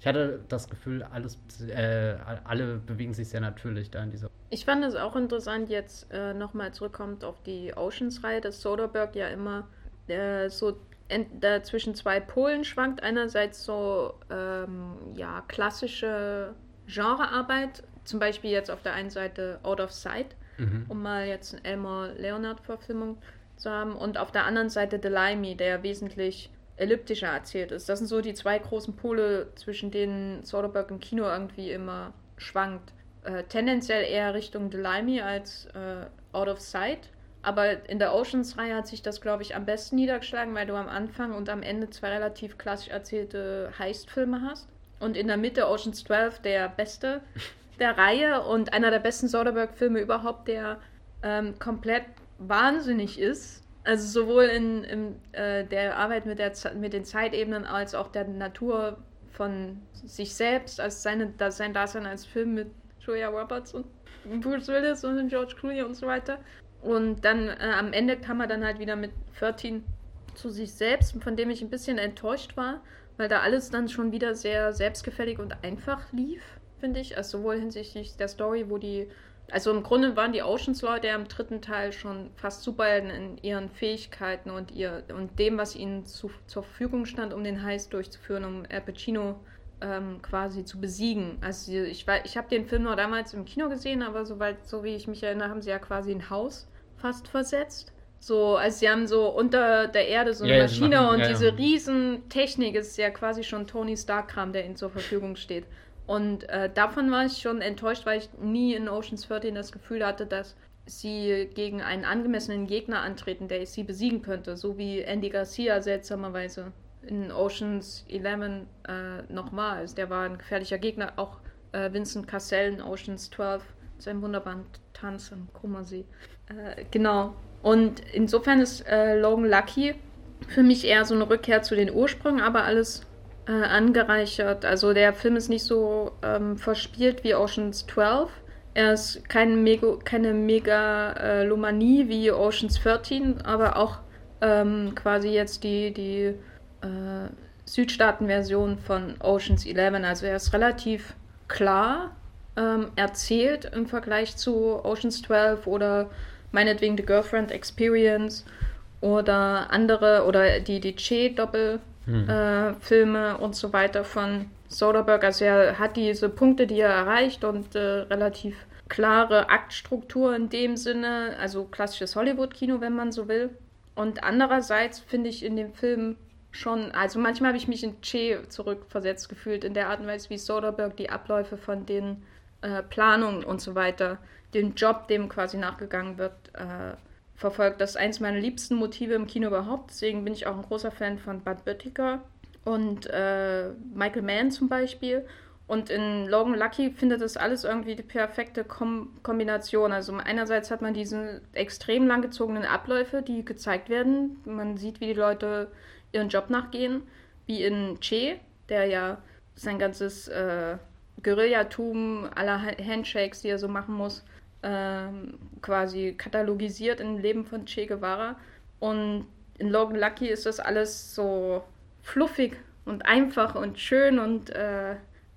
ich hatte das Gefühl, alles, äh, alle bewegen sich sehr natürlich da in dieser... Ich fand es auch interessant, jetzt äh, nochmal zurückkommt auf die Oceans-Reihe, dass Soderbergh ja immer äh, so ent- zwischen zwei Polen schwankt. Einerseits so ähm, ja, klassische... Genrearbeit, zum Beispiel jetzt auf der einen Seite Out of Sight, mhm. um mal jetzt eine Elmore-Leonard-Verfilmung zu haben, und auf der anderen Seite The Limey, der wesentlich elliptischer erzählt ist. Das sind so die zwei großen Pole, zwischen denen Soderbergh im Kino irgendwie immer schwankt. äh, tendenziell eher Richtung Delaimi als äh, Out of Sight. Aber in der Oceans-Reihe hat sich das, glaube ich, am besten niedergeschlagen, weil du am Anfang und am Ende zwei relativ klassisch erzählte Heist-Filme hast. Und in der Mitte Oceans zwölf, der beste der Reihe und einer der besten Soderbergh-Filme überhaupt, der ähm, komplett wahnsinnig ist. Also sowohl in, in äh, der Arbeit mit, der, mit den Zeitebenen als auch der Natur von sich selbst, als seine, das, sein Dasein als Film mit Julia Roberts und Bruce Willis und George Clooney und so weiter. Und dann äh, am Ende kam er dann halt wieder mit vierzehn zu sich selbst, von dem ich ein bisschen enttäuscht war, weil da alles dann schon wieder sehr selbstgefällig und einfach lief, finde ich. Also sowohl hinsichtlich der Story, wo die, also im Grunde waren die Oceans-Leute ja im dritten Teil schon fast Superhelden in ihren Fähigkeiten und, ihr, und dem, was ihnen zu, zur Verfügung stand, um den Heist durchzuführen, um Al Pacino ähm, quasi zu besiegen. Also ich, ich habe den Film noch damals im Kino gesehen, aber soweit, so wie ich mich erinnere, haben sie ja quasi ein Haus fast versetzt. So, also sie haben so unter der Erde so eine ja, Maschine machen, und ja, diese ja. Riesentechnik ist ja quasi schon Tony Stark-Kram, der ihnen zur Verfügung steht. Und äh, davon war ich schon enttäuscht, weil ich nie in Oceans vierzehn das Gefühl hatte, dass sie gegen einen angemessenen Gegner antreten, der sie besiegen könnte. So wie Andy Garcia seltsamerweise in Oceans elf äh, nochmal. Also der war ein gefährlicher Gegner. Auch äh, Vincent Cassel in Oceans zwölf mit seinem wunderbaren Tanz am Kummersee. Äh, genau. Und insofern ist äh, Logan Lucky für mich eher so eine Rückkehr zu den Ursprüngen, aber alles äh, angereichert. Also der Film ist nicht so ähm, verspielt wie Oceans zwölf. Er ist kein Mego, keine Megalomanie wie Oceans vierzehn, aber auch ähm, quasi jetzt die, die äh, Südstaaten-Version von Oceans elf. Also er ist relativ klar ähm, erzählt im Vergleich zu Oceans zwölf oder meinetwegen The Girlfriend Experience oder andere, oder die, die Che-Doppelfilme hm. äh, und so weiter von Soderbergh. Also er hat diese Punkte, die er erreicht und äh, relativ klare Aktstruktur in dem Sinne, also klassisches Hollywood-Kino, wenn man so will. Und andererseits finde ich in dem Film schon, also manchmal habe ich mich in Che zurückversetzt gefühlt, in der Art und Weise, wie Soderbergh die Abläufe von den äh, Planungen und so weiter, den Job, dem quasi nachgegangen wird, äh, verfolgt. Das ist eins meiner liebsten Motive im Kino überhaupt. Deswegen bin ich auch ein großer Fan von Bud Boettiger und äh, Michael Mann zum Beispiel. Und in Logan Lucky findet das alles irgendwie die perfekte Kom- Kombination. Also einerseits hat man diese extrem langgezogenen Abläufe, die gezeigt werden. Man sieht, wie die Leute ihren Job nachgehen. Wie in Che, der ja sein ganzes äh, Guerillatum aller Handshakes, die er so machen muss, quasi katalogisiert im Leben von Che Guevara. Und in Logan Lucky ist das alles so fluffig und einfach und schön und äh,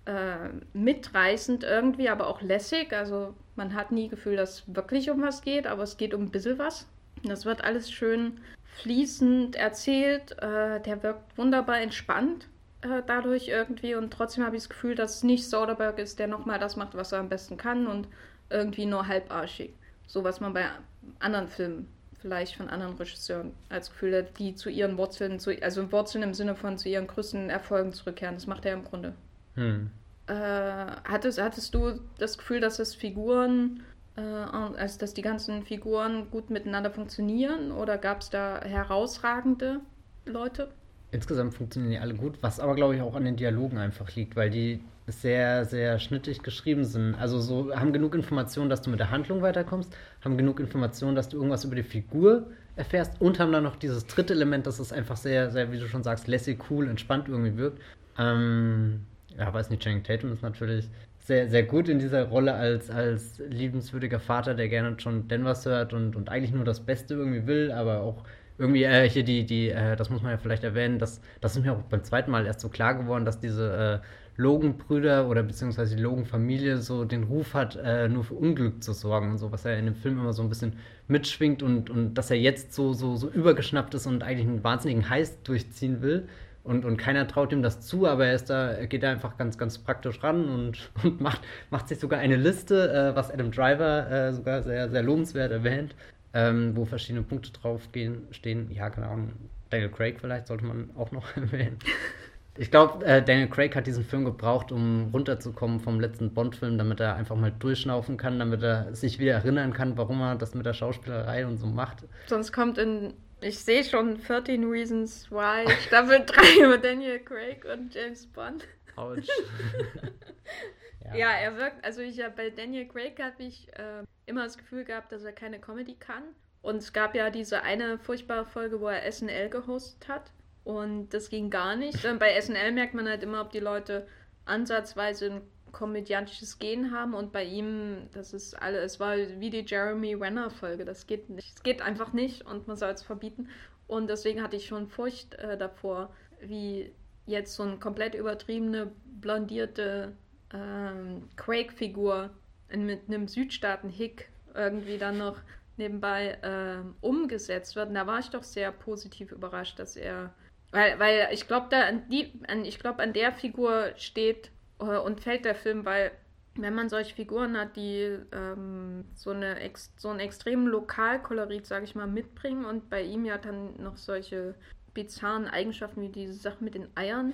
äh, mitreißend irgendwie, aber auch lässig. Also man hat nie Gefühl, dass es wirklich um was geht, aber es geht um ein bisschen was. Das wird alles schön fließend erzählt. Äh, der wirkt wunderbar entspannt äh, dadurch irgendwie. Und trotzdem habe ich das Gefühl, dass es nicht Soderbergh ist, der nochmal das macht, was er am besten kann und irgendwie nur halbarschig. So was man bei anderen Filmen, vielleicht von anderen Regisseuren, als Gefühl hat, die zu ihren Wurzeln, zu, also Wurzeln im Sinne von zu ihren größten Erfolgen zurückkehren. Das macht er im Grunde. Hm. Äh, hattest, hattest du das Gefühl, dass das Figuren, äh, also dass die ganzen Figuren gut miteinander funktionieren? Oder gab es da herausragende Leute? Insgesamt funktionieren die alle gut, was aber, glaube ich, auch an den Dialogen einfach liegt, weil die sehr, sehr schnittig geschrieben sind. Also so haben genug Informationen, dass du mit der Handlung weiterkommst, haben genug Informationen, dass du irgendwas über die Figur erfährst und haben dann noch dieses dritte Element, dass es einfach sehr, sehr, wie du schon sagst, lässig, cool, entspannt irgendwie wirkt. Ähm, ja, weiß nicht, Channing Tatum ist natürlich sehr, sehr gut in dieser Rolle als, als liebenswürdiger Vater, der gerne John Denvers hört und, und eigentlich nur das Beste irgendwie will, aber auch irgendwie äh, hier die, die äh, das muss man ja vielleicht erwähnen, das, das ist mir auch beim zweiten Mal erst so klar geworden, dass diese äh, Logan-Brüder oder beziehungsweise die Logan-Familie so den Ruf hat, äh, nur für Unglück zu sorgen und so, was ja in dem Film immer so ein bisschen mitschwingt und, und dass er jetzt so, so, so übergeschnappt ist und eigentlich einen wahnsinnigen Heist durchziehen will und, und keiner traut ihm das zu, aber er ist da, er geht da einfach ganz, ganz praktisch ran und, und macht, macht sich sogar eine Liste, äh, was Adam Driver äh, sogar sehr, sehr lobenswert erwähnt. Ähm, wo verschiedene Punkte drauf gehen, stehen. Ja, keine Ahnung, Daniel Craig vielleicht sollte man auch noch erwähnen. Ich glaube, äh, Daniel Craig hat diesen Film gebraucht, um runterzukommen vom letzten Bond-Film, damit er einfach mal durchschnaufen kann, damit er sich wieder erinnern kann, warum er das mit der Schauspielerei und so macht. Sonst kommt in, ich sehe schon vierzehn Reasons Why, Staffel drei über Daniel Craig und James Bond. Autsch. Ja. Ja, er wirkt, also ich habe bei Daniel Craig habe ich äh, immer das Gefühl gehabt, dass er keine Comedy kann. Und es gab ja diese eine furchtbare Folge, wo er S N L gehostet hat. Und das ging gar nicht. Und bei S N L merkt man halt immer, ob die Leute ansatzweise ein komödiantisches Gen haben. Und bei ihm, das ist alles, es war wie die Jeremy Renner-Folge. Das geht nicht. Es geht einfach nicht und man soll es verbieten. Und deswegen hatte ich schon Furcht äh, davor, wie jetzt so eine komplett übertriebene, blondierte ähm, Craig-Figur mit einem Südstaaten-Hick irgendwie dann noch nebenbei ähm, umgesetzt wird. Und da war ich doch sehr positiv überrascht, dass er... Weil, weil ich glaube, da an die, an, ich glaube, an der Figur steht äh, und fällt der Film, weil wenn man solche Figuren hat, die ähm, so, eine ex, so einen extremen Lokalkolorit, sage ich mal, mitbringen und bei ihm ja dann noch solche bizarren Eigenschaften wie diese Sache mit den Eiern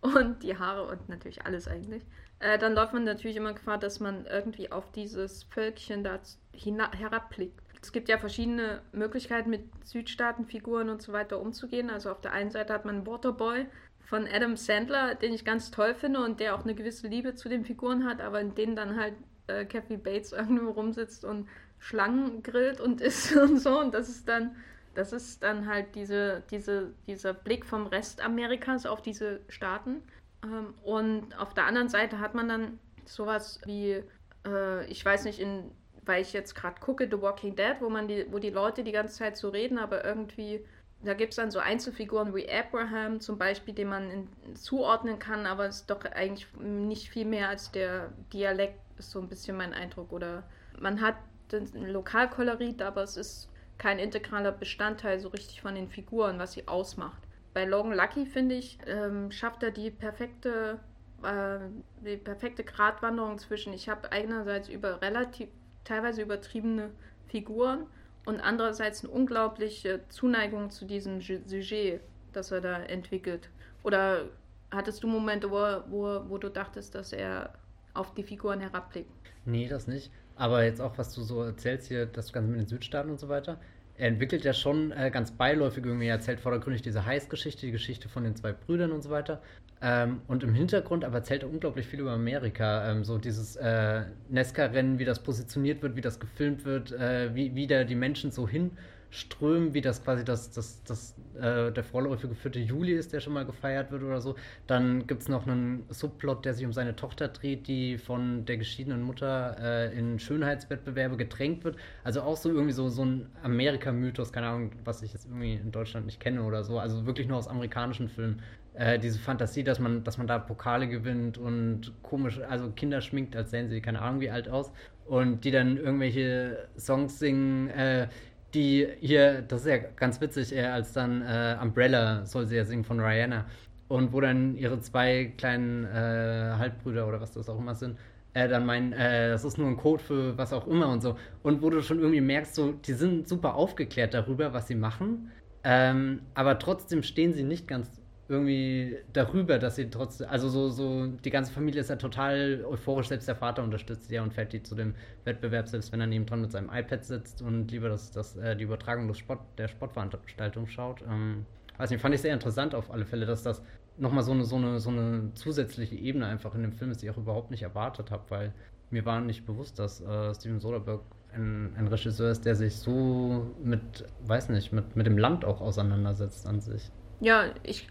und die Haare und natürlich alles eigentlich, äh, dann läuft man natürlich immer Gefahr, dass man irgendwie auf dieses Völkchen da hina- herabblickt. Es gibt ja verschiedene Möglichkeiten, mit Südstaatenfiguren und so weiter umzugehen. Also auf der einen Seite hat man Waterboy von Adam Sandler, den ich ganz toll finde und der auch eine gewisse Liebe zu den Figuren hat, aber in denen dann halt äh, Kathy Bates irgendwo rumsitzt und Schlangen grillt und isst und so. Und das ist dann, das ist dann halt diese, diese, dieser Blick vom Rest Amerikas auf diese Staaten. Ähm, und auf der anderen Seite hat man dann sowas wie, äh, ich weiß nicht, in weil ich jetzt gerade gucke, The Walking Dead, wo man die, wo die Leute die ganze Zeit so reden, aber irgendwie, da gibt es dann so Einzelfiguren wie Abraham zum Beispiel, den man in, zuordnen kann, aber es ist doch eigentlich nicht viel mehr als der Dialekt, ist so ein bisschen mein Eindruck. Oder man hat den Lokalkolorit, aber es ist kein integraler Bestandteil so richtig von den Figuren, was sie ausmacht. Bei Logan Lucky, finde ich, ähm, schafft er die perfekte, äh, die perfekte Gratwanderung zwischen, ich habe einerseits über relativ teilweise übertriebene Figuren und andererseits eine unglaubliche Zuneigung zu diesem Sujet, das er da entwickelt. Oder hattest du Momente, wo, wo, wo du dachtest, dass er auf die Figuren herabblickt? Nee, das nicht. Aber jetzt auch, was du so erzählst hier, das Ganze mit den Südstaaten und so weiter, er entwickelt ja schon äh, ganz beiläufig irgendwie, er erzählt vordergründig diese Heißgeschichte, die Geschichte von den zwei Brüdern und so weiter. Ähm, und im Hintergrund aber erzählt er unglaublich viel über Amerika, ähm, so dieses äh, Nesca-Rennen, wie das positioniert wird, wie das gefilmt wird, äh, wie, wie da die Menschen so hinströmen, wie das quasi das, das, das, äh, der vorläufige vierter Juli ist, der schon mal gefeiert wird oder so. Dann gibt es noch einen Subplot, der sich um seine Tochter dreht, die von der geschiedenen Mutter äh, in Schönheitswettbewerbe gedrängt wird. Also auch so irgendwie so, so ein Amerika-Mythos, keine Ahnung, was ich jetzt irgendwie in Deutschland nicht kenne oder so, also wirklich nur aus amerikanischen Filmen. Äh, diese Fantasie, dass man, dass man da Pokale gewinnt und komisch, also Kinder schminkt, als sehen sie keine Ahnung wie alt aus und die dann irgendwelche Songs singen, äh, die hier, das ist ja ganz witzig, eher als dann äh, Umbrella soll sie ja singen von Rihanna und wo dann ihre zwei kleinen äh, Halbbrüder oder was das auch immer sind, äh, dann meinen, äh, das ist nur ein Code für was auch immer und so und wo du schon irgendwie merkst, so, die sind super aufgeklärt darüber, was sie machen, ähm, aber trotzdem stehen sie nicht ganz irgendwie darüber, dass sie trotzdem, also so, so die ganze Familie ist ja total euphorisch, selbst der Vater unterstützt sie ja und fährt die zu dem Wettbewerb, selbst wenn er nebendran mit seinem iPad sitzt und lieber das, das, äh, die Übertragung des Sport, der Sportveranstaltung schaut. Ähm, weiß nicht, fand ich sehr interessant auf alle Fälle, dass das nochmal so eine, so eine, so eine zusätzliche Ebene einfach in dem Film ist, die ich auch überhaupt nicht erwartet habe, weil mir war nicht bewusst, dass äh, Steven Soderbergh ein, ein Regisseur ist, der sich so mit, weiß nicht, mit, mit dem Land auch auseinandersetzt an sich. Ja, ich,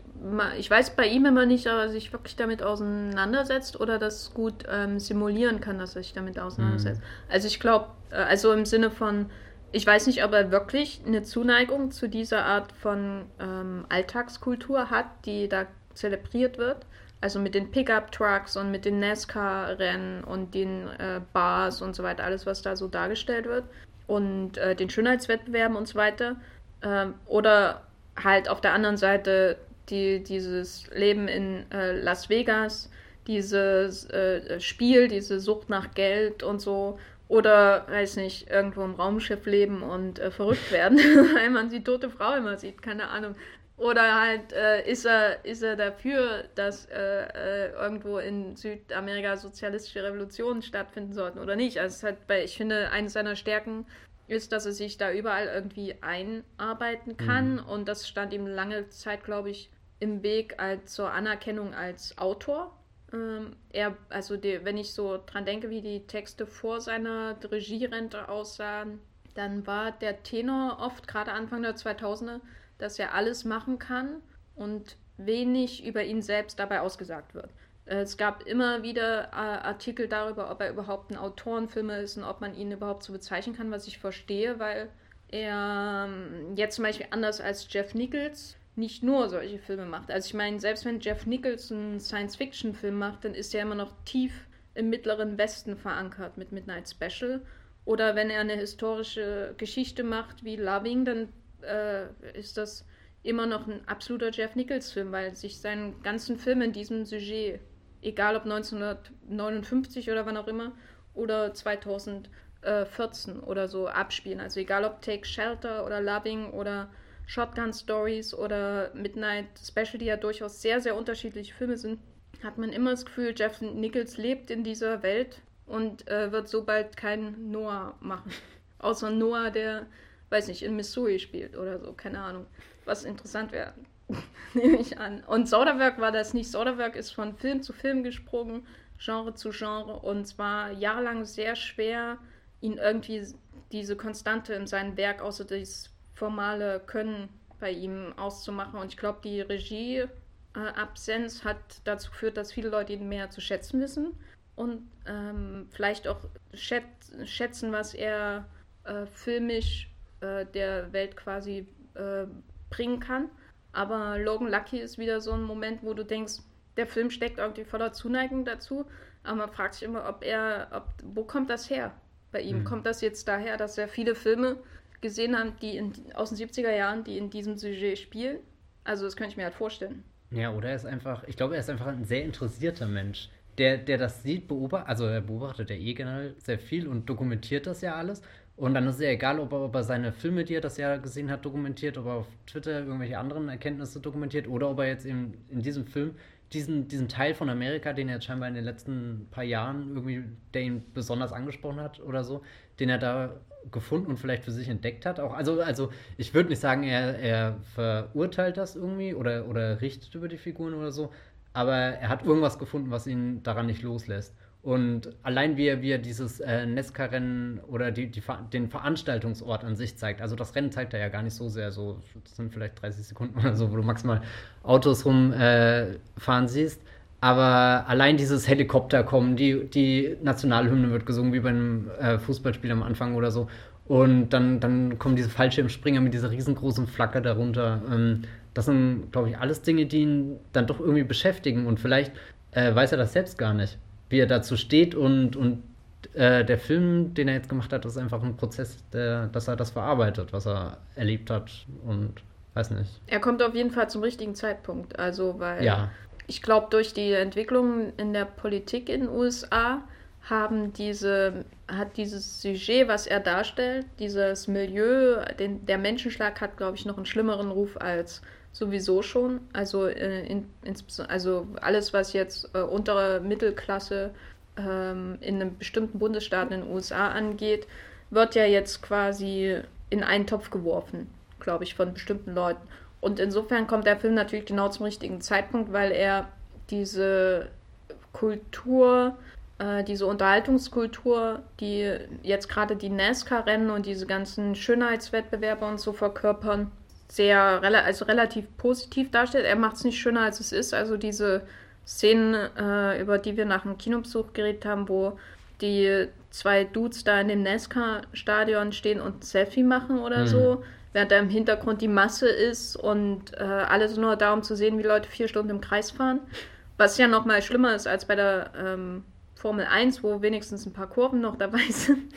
ich weiß bei ihm immer nicht, ob er sich wirklich damit auseinandersetzt oder das gut ähm, simulieren kann, dass er sich damit auseinandersetzt. Mhm. Also ich glaube, also im Sinne von, ich weiß nicht, ob er wirklich eine Zuneigung zu dieser Art von ähm, Alltagskultur hat, die da zelebriert wird. Also mit den Pickup-Trucks und mit den NASCAR-Rennen und den äh, Bars und so weiter, alles, was da so dargestellt wird. Und äh, den Schönheitswettbewerben und so weiter. Ähm, oder halt auf der anderen Seite die, dieses Leben in äh, Las Vegas, dieses äh, Spiel, diese Sucht nach Geld und so. Oder, weiß nicht, irgendwo im Raumschiff leben und äh, verrückt werden, weil man die tote Frau immer sieht, keine Ahnung. Oder halt äh, ist er ist er dafür, dass äh, äh, irgendwo in Südamerika sozialistische Revolutionen stattfinden sollten oder nicht. Also es hat, weil ich finde, eines seiner Stärken ist, dass er sich da überall irgendwie einarbeiten kann. Mhm. Und das stand ihm lange Zeit, glaube ich, im Weg als, zur Anerkennung als Autor. Ähm, er, also die, wenn ich so dran denke, wie die Texte vor seiner Regierente aussahen, dann war der Tenor oft, gerade Anfang der zweitausender, dass er alles machen kann und wenig über ihn selbst dabei ausgesagt wird. Es gab immer wieder Artikel darüber, ob er überhaupt ein Autorenfilm ist und ob man ihn überhaupt so bezeichnen kann, was ich verstehe, weil er jetzt zum Beispiel anders als Jeff Nichols nicht nur solche Filme macht. Also ich meine, selbst wenn Jeff Nichols einen Science-Fiction-Film macht, dann ist er immer noch tief im mittleren Westen verankert mit Midnight Special. Oder wenn er eine historische Geschichte macht wie Loving, dann ist das immer noch ein absoluter Jeff Nichols-Film, weil sich seinen ganzen Film in diesem Sujet, egal ob neunzehnhundertneunundfünfzig oder wann auch immer, oder zweitausendvierzehn oder so abspielen. Also egal ob Take Shelter oder Loving oder Shotgun Stories oder Midnight Special, die ja durchaus sehr, sehr unterschiedliche Filme sind, hat man immer das Gefühl, Jeff Nichols lebt in dieser Welt und äh, wird so bald keinen Noah machen. Außer Noah, der weiß nicht, in Missouri spielt oder so, keine Ahnung. Was interessant wäre, nehme ich an. Und Soderbergh war das nicht. Soderbergh ist von Film zu Film gesprungen, Genre zu Genre. Und es war jahrelang sehr schwer, ihn irgendwie diese Konstante in seinem Werk, außer dieses formale Können bei ihm auszumachen. Und ich glaube, die Regie-Absenz hat dazu geführt, dass viele Leute ihn mehr zu schätzen wissen. Und ähm, vielleicht auch schätzen, was er äh, filmisch der Welt quasi äh, bringen kann. Aber Logan Lucky ist wieder so ein Moment, wo du denkst, der Film steckt irgendwie voller Zuneigung dazu, aber man fragt sich immer, ob er, ob, wo kommt das her bei ihm? Mhm. Kommt das jetzt daher, dass er viele Filme gesehen hat, die in, aus den siebziger Jahren, die in diesem Sujet spielen? Also das könnte ich mir halt vorstellen. Ja, oder er ist einfach, ich glaube, er ist einfach ein sehr interessierter Mensch, der, der das sieht, beobachtet, also er beobachtet ja eh generell sehr viel und dokumentiert das ja alles. Und dann ist es ja egal, ob er, ob er seine Filme, die er das Jahr gesehen hat, dokumentiert, ob er auf Twitter irgendwelche anderen Erkenntnisse dokumentiert oder ob er jetzt eben in diesem Film diesen, diesen Teil von Amerika, den er jetzt scheinbar in den letzten paar Jahren irgendwie, der ihn besonders angesprochen hat oder so, den er da gefunden und vielleicht für sich entdeckt hat. Auch, also, also ich würde nicht sagen, er, er verurteilt das irgendwie oder, oder richtet über die Figuren oder so, aber er hat irgendwas gefunden, was ihn daran nicht loslässt. Und allein wie er, wie er dieses äh, Nesca-Rennen oder die, die, den Veranstaltungsort an sich zeigt, also das Rennen zeigt er ja gar nicht so sehr, so das sind vielleicht dreißig Sekunden oder so, wo du maximal Autos rumfahren äh, siehst, aber allein dieses Helikopter kommen, die, die Nationalhymne wird gesungen, wie beim äh, Fußballspiel am Anfang oder so, und dann, dann kommen diese Fallschirmspringer mit dieser riesengroßen Flagge darunter. Ähm, das sind, glaube ich, alles Dinge, die ihn dann doch irgendwie beschäftigen, und vielleicht äh, weiß er das selbst gar nicht, wie er dazu steht, und, und äh, der Film, den er jetzt gemacht hat, ist einfach ein Prozess, der, dass er das verarbeitet, was er erlebt hat, und weiß nicht. Er kommt auf jeden Fall zum richtigen Zeitpunkt, also weil ja. Ich glaube, durch die Entwicklung in der Politik in den U S A haben diese, hat dieses Sujet, was er darstellt, dieses Milieu, den, der Menschenschlag hat, glaube ich, noch einen schlimmeren Ruf als sowieso schon, also, äh, in, also alles, was jetzt äh, untere Mittelklasse ähm, in einem bestimmten Bundesstaat in den U S A angeht, wird ja jetzt quasi in einen Topf geworfen, glaube ich, von bestimmten Leuten. Und insofern kommt der Film natürlich genau zum richtigen Zeitpunkt, weil er diese Kultur, äh, diese Unterhaltungskultur, die jetzt gerade die NASCAR-Rennen und diese ganzen Schönheitswettbewerbe und so verkörpern, sehr also relativ positiv darstellt. Er macht es nicht schöner, als es ist. Also diese Szenen, äh, über die wir nach dem Kinobesuch geredet haben, wo die zwei Dudes da in dem NASCAR-Stadion stehen und ein Selfie machen oder mhm. so, während da im Hintergrund die Masse ist und äh, alles nur darum zu sehen, wie Leute vier Stunden im Kreis fahren. Was ja noch mal schlimmer ist als bei der ähm, Formel eins, wo wenigstens ein paar Kurven noch dabei sind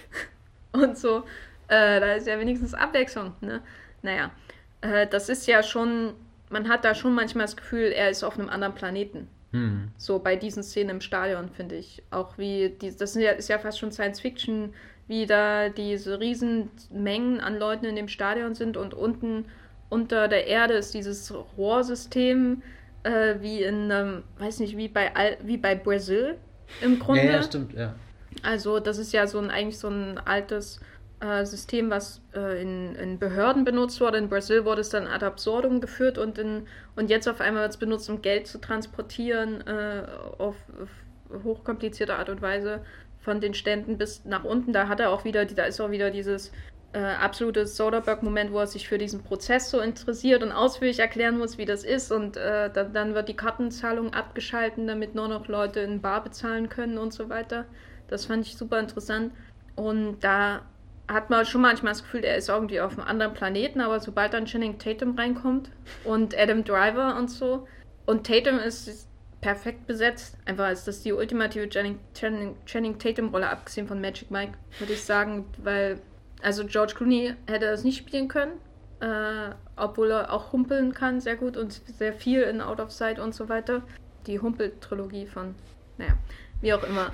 und so. Äh, da ist ja wenigstens Abwechslung, ne? Naja. Das ist ja schon, man hat da schon manchmal das Gefühl, er ist auf einem anderen Planeten. Hm. So bei diesen Szenen im Stadion, finde ich. Auch wie, die, das ist ja, ist ja fast schon Science-Fiction, wie da diese riesen Mengen an Leuten in dem Stadion sind und unten unter der Erde ist dieses Rohrsystem äh, wie in, ähm, weiß nicht, wie bei Al- wie bei Brasil im Grunde. Ja, ja, stimmt, ja. Also das ist ja so ein eigentlich so ein altes äh, System, was äh, in, in Behörden benutzt wurde. In Brasil wurde es dann ad absurdum geführt und in und jetzt auf einmal wird es benutzt, um Geld zu transportieren äh, auf, auf hochkomplizierte Art und Weise von den Ständen bis nach unten. Da hat er auch wieder, da ist auch wieder dieses Äh, absolutes Soderbergh-Moment, wo er sich für diesen Prozess so interessiert und ausführlich erklären muss, wie das ist, und äh, dann, dann wird die Kartenzahlung abgeschalten, damit nur noch Leute in Bar bezahlen können und so weiter. Das fand ich super interessant, und da hat man schon manchmal das Gefühl, er ist irgendwie auf einem anderen Planeten, aber sobald dann Channing Tatum reinkommt und Adam Driver und so, und Tatum ist perfekt besetzt. Einfach ist das die ultimative Channing, Channing, Channing Tatum-Rolle, abgesehen von Magic Mike, würde ich sagen, weil also George Clooney hätte das nicht spielen können, äh, obwohl er auch humpeln kann, sehr gut, und sehr viel in Out of Sight und so weiter. Die Humpel-Trilogie von, naja, wie auch immer.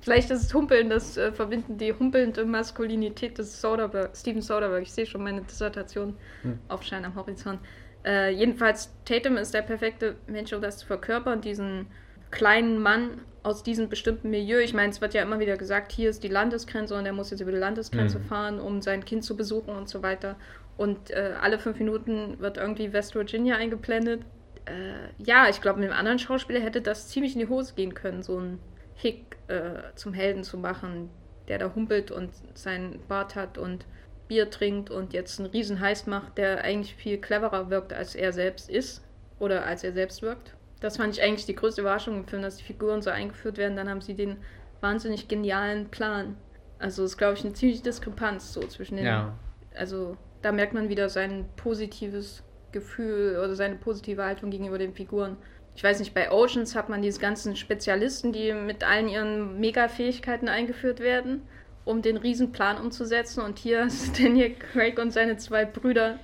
Vielleicht ist es Humpeln, das äh, verbinden die humpelnde Maskulinität des Soderbergh, Steven Soderbergh. Ich sehe schon meine Dissertation hm. aufscheinen am Horizont. Äh, jedenfalls, Tatum ist der perfekte Mensch, um das zu verkörpern, diesen kleinen Mann aus diesem bestimmten Milieu. Ich meine, es wird ja immer wieder gesagt, hier ist die Landesgrenze und er muss jetzt über die Landesgrenze mhm. fahren, um sein Kind zu besuchen und so weiter. Und äh, alle fünf Minuten wird irgendwie West Virginia eingeblendet. Äh, ja, ich glaube, mit einem anderen Schauspieler hätte das ziemlich in die Hose gehen können, so einen Hick äh, zum Helden zu machen, der da humpelt und seinen Bart hat und Bier trinkt und jetzt einen riesen Heist macht, der eigentlich viel cleverer wirkt, als er selbst ist oder als er selbst wirkt. Das fand ich eigentlich die größte Überraschung im Film, dass die Figuren so eingeführt werden, dann haben sie den wahnsinnig genialen Plan. Also es ist, glaube ich, eine ziemliche Diskrepanz so zwischen den... Ja. Also da merkt man wieder sein positives Gefühl oder seine positive Haltung gegenüber den Figuren. Ich weiß nicht, bei Oceans hat man diese ganzen Spezialisten, die mit allen ihren Mega-Fähigkeiten eingeführt werden, um den Riesenplan umzusetzen. Und hier ist Daniel Craig und seine zwei Brüder...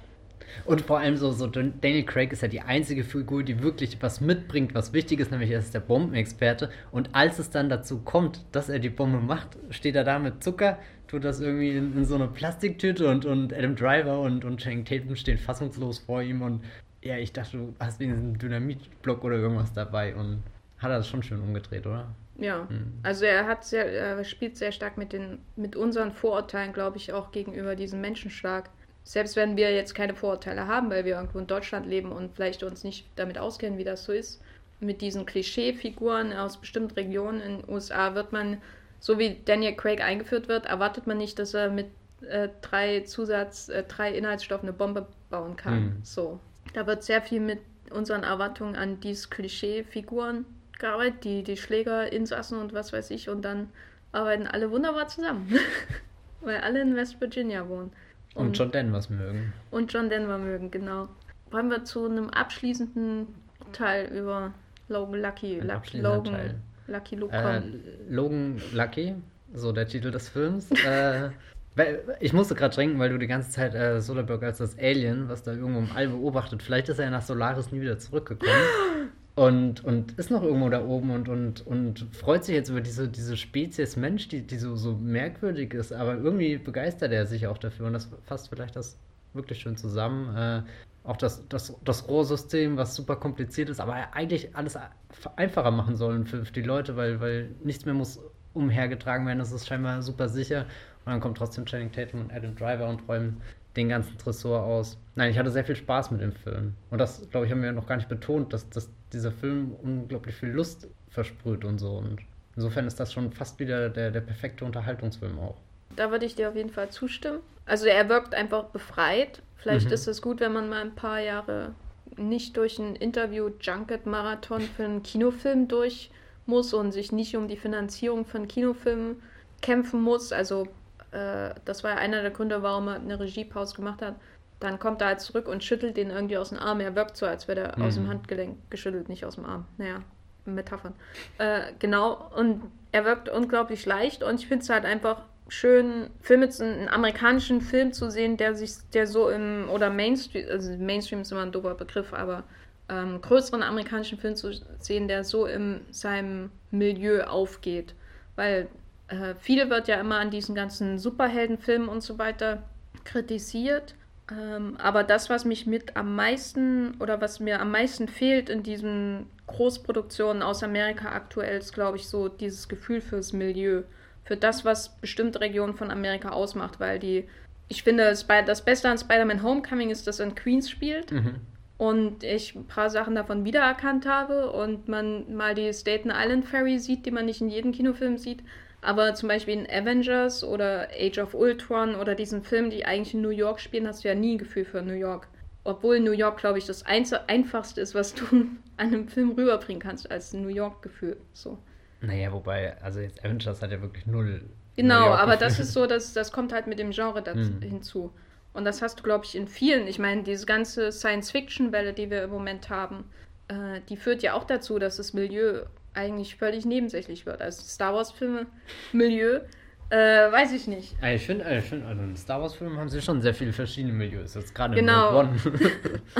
Und vor allem so, so Daniel Craig ist ja die einzige Figur, die wirklich was mitbringt, was wichtig ist, nämlich er ist der Bombenexperte. Und als es dann dazu kommt, dass er die Bombe macht, steht er da mit Zucker, tut das irgendwie in, in so eine Plastiktüte und, und Adam Driver und, und Channing Tatum stehen fassungslos vor ihm. Und ja, ich dachte, du hast wenigstens einen Dynamitblock oder irgendwas dabei, und hat er das schon schön umgedreht, oder? Ja, hm. also er hat sehr, er spielt sehr stark mit, den, mit unseren Vorurteilen, glaube ich, auch gegenüber diesem Menschenschlag. Selbst wenn wir jetzt keine Vorurteile haben, weil wir irgendwo in Deutschland leben und vielleicht uns nicht damit auskennen, wie das so ist, mit diesen Klischeefiguren aus bestimmten Regionen in den U S A wird man, so wie Daniel Craig eingeführt wird, erwartet man nicht, dass er mit äh, drei Zusatz, äh, drei Inhaltsstoffen eine Bombe bauen kann. Mhm. So, da wird sehr viel mit unseren Erwartungen an diese Klischeefiguren gearbeitet, die, die Schläger, Insassen und was weiß ich, und dann arbeiten alle wunderbar zusammen, weil alle in West Virginia wohnen. Und, und John Denver mögen. Und John Denver mögen, genau. Wollen wir zu einem abschließenden Teil über Logan Lucky. Ein abschließender Logan, Teil. Lucky äh, Logan Lucky, so der Titel des Films. äh, ich musste gerade trinken, weil du die ganze Zeit äh, Soderbergh als das Alien, was da irgendwo im All beobachtet, vielleicht ist er nach Solaris nie wieder zurückgekommen. Und, und ist noch irgendwo da oben und, und, und freut sich jetzt über diese, diese Spezies Mensch, die, die so, so merkwürdig ist, aber irgendwie begeistert er sich auch dafür, und das fasst vielleicht das wirklich schön zusammen. Äh, auch das, das, das Rohrsystem, was super kompliziert ist, aber eigentlich alles einfacher machen sollen für, für die Leute, weil, weil nichts mehr muss umhergetragen werden, das ist scheinbar super sicher, und dann kommt trotzdem Channing Tatum und Adam Driver und räumen den ganzen Tresor aus. Nein, ich hatte sehr viel Spaß mit dem Film. Und das, glaube ich, haben wir noch gar nicht betont, dass, dass dieser Film unglaublich viel Lust versprüht und so. Und insofern ist das schon fast wieder der, der perfekte Unterhaltungsfilm auch. Da würde ich dir auf jeden Fall zustimmen. Also er wirkt einfach befreit. Vielleicht mhm. ist es gut, wenn man mal ein paar Jahre nicht durch ein Interview-Junket-Marathon für einen Kinofilm durch muss und sich nicht um die Finanzierung von Kinofilmen kämpfen muss. Also das war ja einer der Gründe, warum er eine Regiepause gemacht hat. Dann kommt er halt zurück und schüttelt den irgendwie aus dem Arm. Er wirkt so, als wäre er mhm. aus dem Handgelenk geschüttelt, nicht aus dem Arm. Naja, Metaphern. Äh, genau, und er wirkt unglaublich leicht, und ich finde es halt einfach schön, Film jetzt einen amerikanischen Film zu sehen, der sich, der so im, oder Mainstream, also Mainstream ist immer ein dober Begriff, aber ähm, größeren amerikanischen Film zu sehen, der so in seinem Milieu aufgeht. Weil Äh, viele wird ja immer an diesen ganzen Superheldenfilmen und so weiter kritisiert, Ähm, aber das, was mich mit am meisten oder was mir am meisten fehlt in diesen Großproduktionen aus Amerika aktuell, ist, glaube ich, so dieses Gefühl fürs Milieu, für das, was bestimmte Regionen von Amerika ausmacht, weil die, ich finde, das Beste an Spider-Man Homecoming ist, dass er in Queens spielt, mhm. und ich ein paar Sachen davon wiedererkannt habe und man mal die Staten Island Ferry sieht, die man nicht in jedem Kinofilm sieht. Aber zum Beispiel in Avengers oder Age of Ultron oder diesen Filmen, die eigentlich in New York spielen, hast du ja nie ein Gefühl für New York. Obwohl New York, glaube ich, das Einz- Einfachste ist, was du an einem Film rüberbringen kannst, als New York-Gefühl. So. Naja, wobei, also jetzt Avengers hat ja wirklich null. Genau, aber das ist so, dass, das kommt halt mit dem Genre dazu, mhm. hinzu. Und das hast du, glaube ich, in vielen. Ich meine, diese ganze Science-Fiction-Welle, die wir im Moment haben, äh, die führt ja auch dazu, dass das Milieu eigentlich völlig nebensächlich wird. Also Star Wars-Filme, Milieu, äh, weiß ich nicht. Also ich finde, also find, also in Star Wars-Filmen haben sie schon sehr viele verschiedene Milieus. Das ist gerade genau. in Rogue One.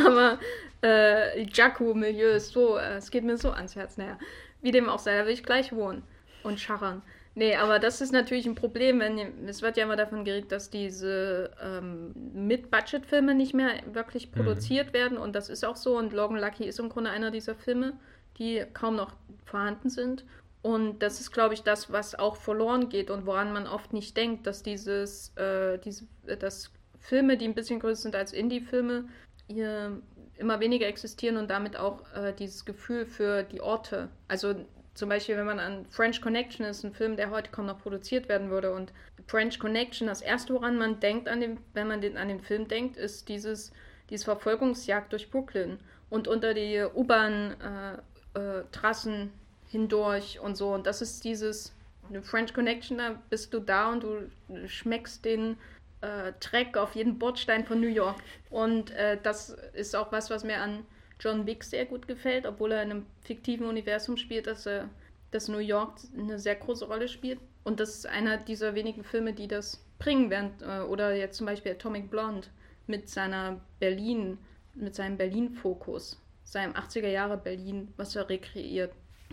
Aber äh, Jakku-Milieu ist so, äh, es geht mir so ans Herz. Naja, wie dem auch sei, da will ich gleich wohnen und scharren. Nee, aber das ist natürlich ein Problem, wenn es wird ja immer davon geredet, dass diese ähm, Mid-Budget-Filme nicht mehr wirklich produziert mhm. werden, und das ist auch so, und Logan Lucky ist im Grunde einer dieser Filme, die kaum noch vorhanden sind, und das ist, glaube ich, das, was auch verloren geht und woran man oft nicht denkt, dass dieses, äh, diese, dass Filme, die ein bisschen größer sind als Indie-Filme, hier immer weniger existieren und damit auch äh, dieses Gefühl für die Orte, also zum Beispiel, wenn man an French Connection ist, ein Film, der heute kaum noch produziert werden würde. Und French Connection, das erste, woran man denkt, an dem, wenn man den, an den Film denkt, ist dieses, dieses Verfolgungsjagd durch Brooklyn und unter die U-Bahn-Trassen äh, äh, hindurch und so. Und das ist dieses French Connection, da bist du da und du schmeckst den äh, Dreck auf jeden Bordstein von New York. Und äh, das ist auch was, was mir an John Wick sehr gut gefällt, obwohl er in einem fiktiven Universum spielt, dass, er, dass New York eine sehr große Rolle spielt. Und das ist einer dieser wenigen Filme, die das bringen werden. Oder jetzt zum Beispiel Atomic Blonde mit seiner Berlin, mit seinem Berlin-Fokus, seinem achtziger Jahre Berlin, was er rekreiert.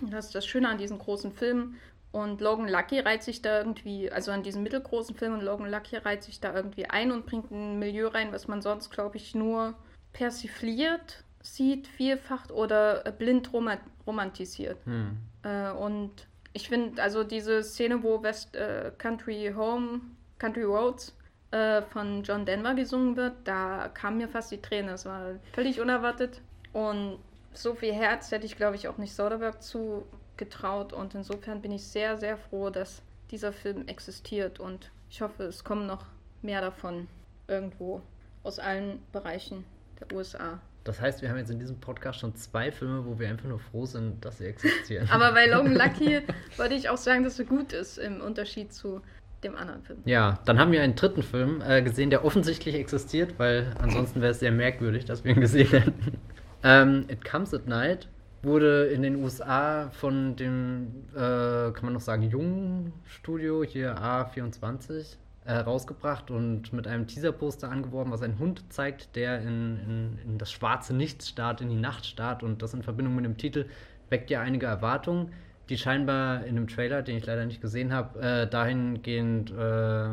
Das ist das Schöne an diesen großen Filmen. Und Logan Lucky reiht sich da irgendwie, also an diesen mittelgroßen Filmen, und Logan Lucky reiht sich da irgendwie ein und bringt ein Milieu rein, was man sonst, glaube ich, nur persifliert sieht, vielfach oder blind rom- romantisiert. Hm. Äh, und ich finde, also diese Szene, wo West äh, Country Home, Country Roads äh, von John Denver gesungen wird, da kamen mir fast die Tränen. Das war völlig unerwartet. Und so viel Herz hätte ich, glaube ich, auch nicht Soderbergh zugetraut. Und insofern bin ich sehr, sehr froh, dass dieser Film existiert. Und ich hoffe, es kommen noch mehr davon irgendwo aus allen Bereichen der U S A. Das heißt, wir haben jetzt in diesem Podcast schon zwei Filme, wo wir einfach nur froh sind, dass sie existieren. Aber bei Logan Lucky wollte ich auch sagen, dass er gut ist, im Unterschied zu dem anderen Film. Ja, dann haben wir einen dritten Film äh, gesehen, der offensichtlich existiert, weil ansonsten wäre es sehr merkwürdig, dass wir ihn gesehen hätten. Ähm, It Comes at Night wurde in den U S A von dem, äh, kann man noch sagen, jungen Studio, hier A vierundzwanzig, rausgebracht und mit einem Teaserposter angeworben, was einen Hund zeigt, der in, in, in das schwarze Nichts starrt, in die Nacht starrt, und das in Verbindung mit dem Titel weckt ja einige Erwartungen, die scheinbar in dem Trailer, den ich leider nicht gesehen habe, äh, dahingehend äh,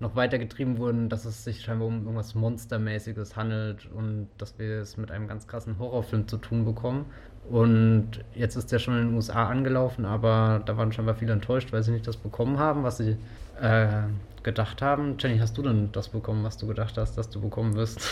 noch weiter getrieben wurden, dass es sich scheinbar um irgendwas Monstermäßiges handelt und dass wir es mit einem ganz krassen Horrorfilm zu tun bekommen. Und jetzt ist der schon in den U S A angelaufen, aber da waren scheinbar viele enttäuscht, weil sie nicht das bekommen haben, was sie äh, gedacht haben. Jenny, hast du denn das bekommen, was du gedacht hast, dass du bekommen wirst?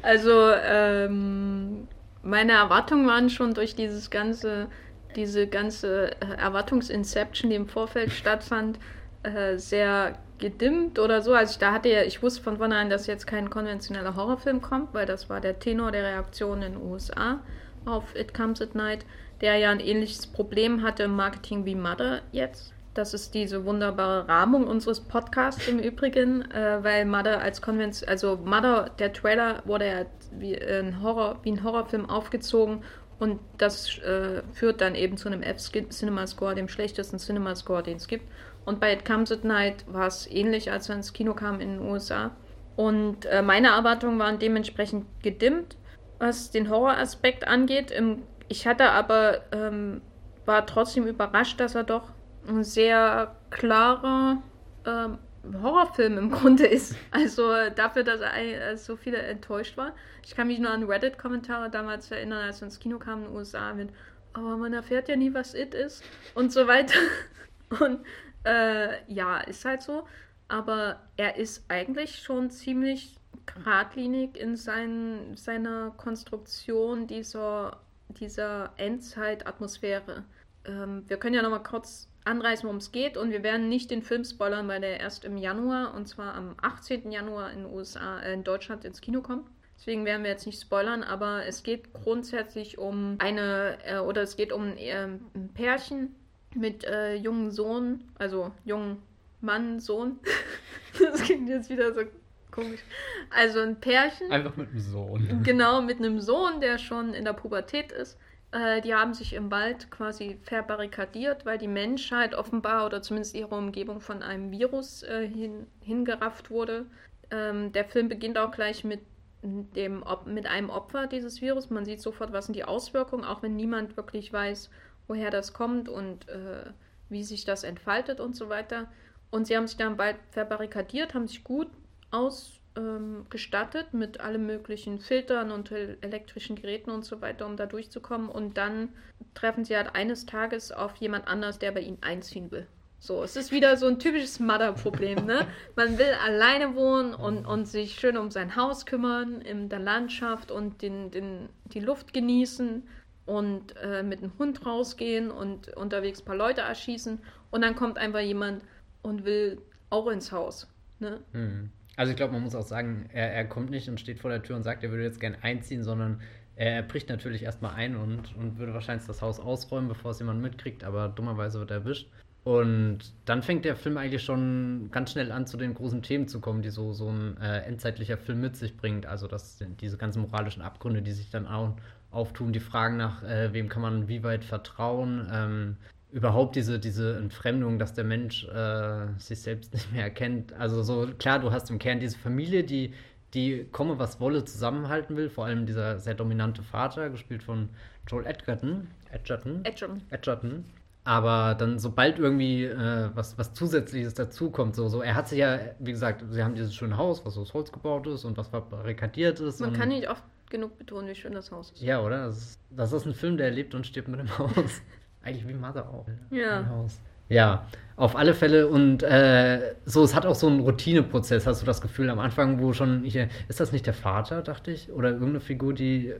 Also, ähm, meine Erwartungen waren schon durch dieses ganze, diese ganze Erwartungs-Inception, die im Vorfeld stattfand, äh, sehr gedimmt oder so. Also ich, da hatte ja, ich wusste von vornherein, dass jetzt kein konventioneller Horrorfilm kommt, weil das war der Tenor der Reaktion in den U S A auf It Comes at Night, der ja ein ähnliches Problem hatte im Marketing wie Mother jetzt. Das ist diese wunderbare Rahmung unseres Podcasts im Übrigen, äh, weil Mother als Konvention, also Mother, der Trailer wurde ja wie ein, Horror, wie ein Horrorfilm aufgezogen, und das äh, führt dann eben zu einem F-Cinema-Score, dem schlechtesten Cinema-Score, den es gibt. Und bei It Comes at Night war es ähnlich, als er ins Kino kam in den U S A. Und äh, meine Erwartungen waren dementsprechend gedimmt, was den Horroraspekt angeht. Im, ich hatte aber, ähm, war trotzdem überrascht, dass er doch ein sehr klarer ähm, Horrorfilm im Grunde ist. Also dafür, dass er so viele enttäuscht war. Ich kann mich nur an Reddit-Kommentare damals erinnern, als wir ins Kino kamen in den U S A mit aber man erfährt ja nie, was It ist und so weiter. Und äh, ja, ist halt so. Aber er ist eigentlich schon ziemlich geradlinig in sein, seiner Konstruktion dieser, dieser Endzeit-Atmosphäre. Ähm, wir können ja nochmal kurz anreißen, worum es geht. Und wir werden nicht den Film spoilern, weil der erst im Januar, und zwar am achtzehnten Januar in, U S A, äh, in Deutschland ins Kino kommt. Deswegen werden wir jetzt nicht spoilern, aber es geht grundsätzlich um eine, äh, oder es geht um äh, ein Pärchen mit äh, jungen Sohn, also jungen Mann, Sohn. Das klingt jetzt wieder so komisch. Also ein Pärchen. Einfach mit einem Sohn. Genau, mit einem Sohn, der schon in der Pubertät ist. Äh, die haben sich im Wald quasi verbarrikadiert, weil die Menschheit offenbar oder zumindest ihre Umgebung von einem Virus äh, hin, hingerafft wurde. Ähm, der Film beginnt auch gleich mit Dem, mit einem Opfer dieses Virus. Man sieht sofort, was sind die Auswirkungen, auch wenn niemand wirklich weiß, woher das kommt und äh, wie sich das entfaltet und so weiter. Und sie haben sich dann bald verbarrikadiert, haben sich gut ausgestattet ähm, mit allen möglichen Filtern und elektrischen Geräten und so weiter, um da durchzukommen. Und dann treffen sie halt eines Tages auf jemand anders, der bei ihnen einziehen will. So, es ist wieder so ein typisches Mother-Problem, ne? Man will alleine wohnen und, und sich schön um sein Haus kümmern, in der Landschaft und den, den, die Luft genießen und äh, mit dem Hund rausgehen und unterwegs ein paar Leute erschießen. Und dann kommt einfach jemand und will auch ins Haus, ne? Hm. Also ich glaube, man muss auch sagen, er, er kommt nicht und steht vor der Tür und sagt, er würde jetzt gern einziehen, sondern er bricht natürlich erstmal ein und, und würde wahrscheinlich das Haus ausräumen, bevor es jemand mitkriegt, aber dummerweise wird er erwischt. Und dann fängt der Film eigentlich schon ganz schnell an, zu den großen Themen zu kommen, die so, so ein äh, endzeitlicher Film mit sich bringt. Also das, diese ganzen moralischen Abgründe, die sich dann auch auftun, die Fragen nach, äh, wem kann man wie weit vertrauen, ähm, überhaupt diese, diese Entfremdung, dass der Mensch äh, sich selbst nicht mehr erkennt. Also so klar, du hast im Kern diese Familie, die, die komme was wolle zusammenhalten will, vor allem dieser sehr dominante Vater, gespielt von Joel Edgerton. Edgerton. Edgerton. Edgerton. Aber dann, sobald irgendwie äh, was, was Zusätzliches dazukommt, so, so, er hat sich ja, wie gesagt, sie haben dieses schöne Haus, was aus Holz gebaut ist und was verbarrikadiert ist. Man kann nicht oft genug betonen, wie schön das Haus ist. Ja, oder? Das ist, das ist ein Film, der lebt und stirbt mit dem Haus. Eigentlich wie Mother auch. Ja. Ein Haus. Ja, auf alle Fälle. Und äh, so, es hat auch so einen Routineprozess, hast du das Gefühl am Anfang, wo schon, hier, ist das nicht der Vater, dachte ich? Oder irgendeine Figur, die,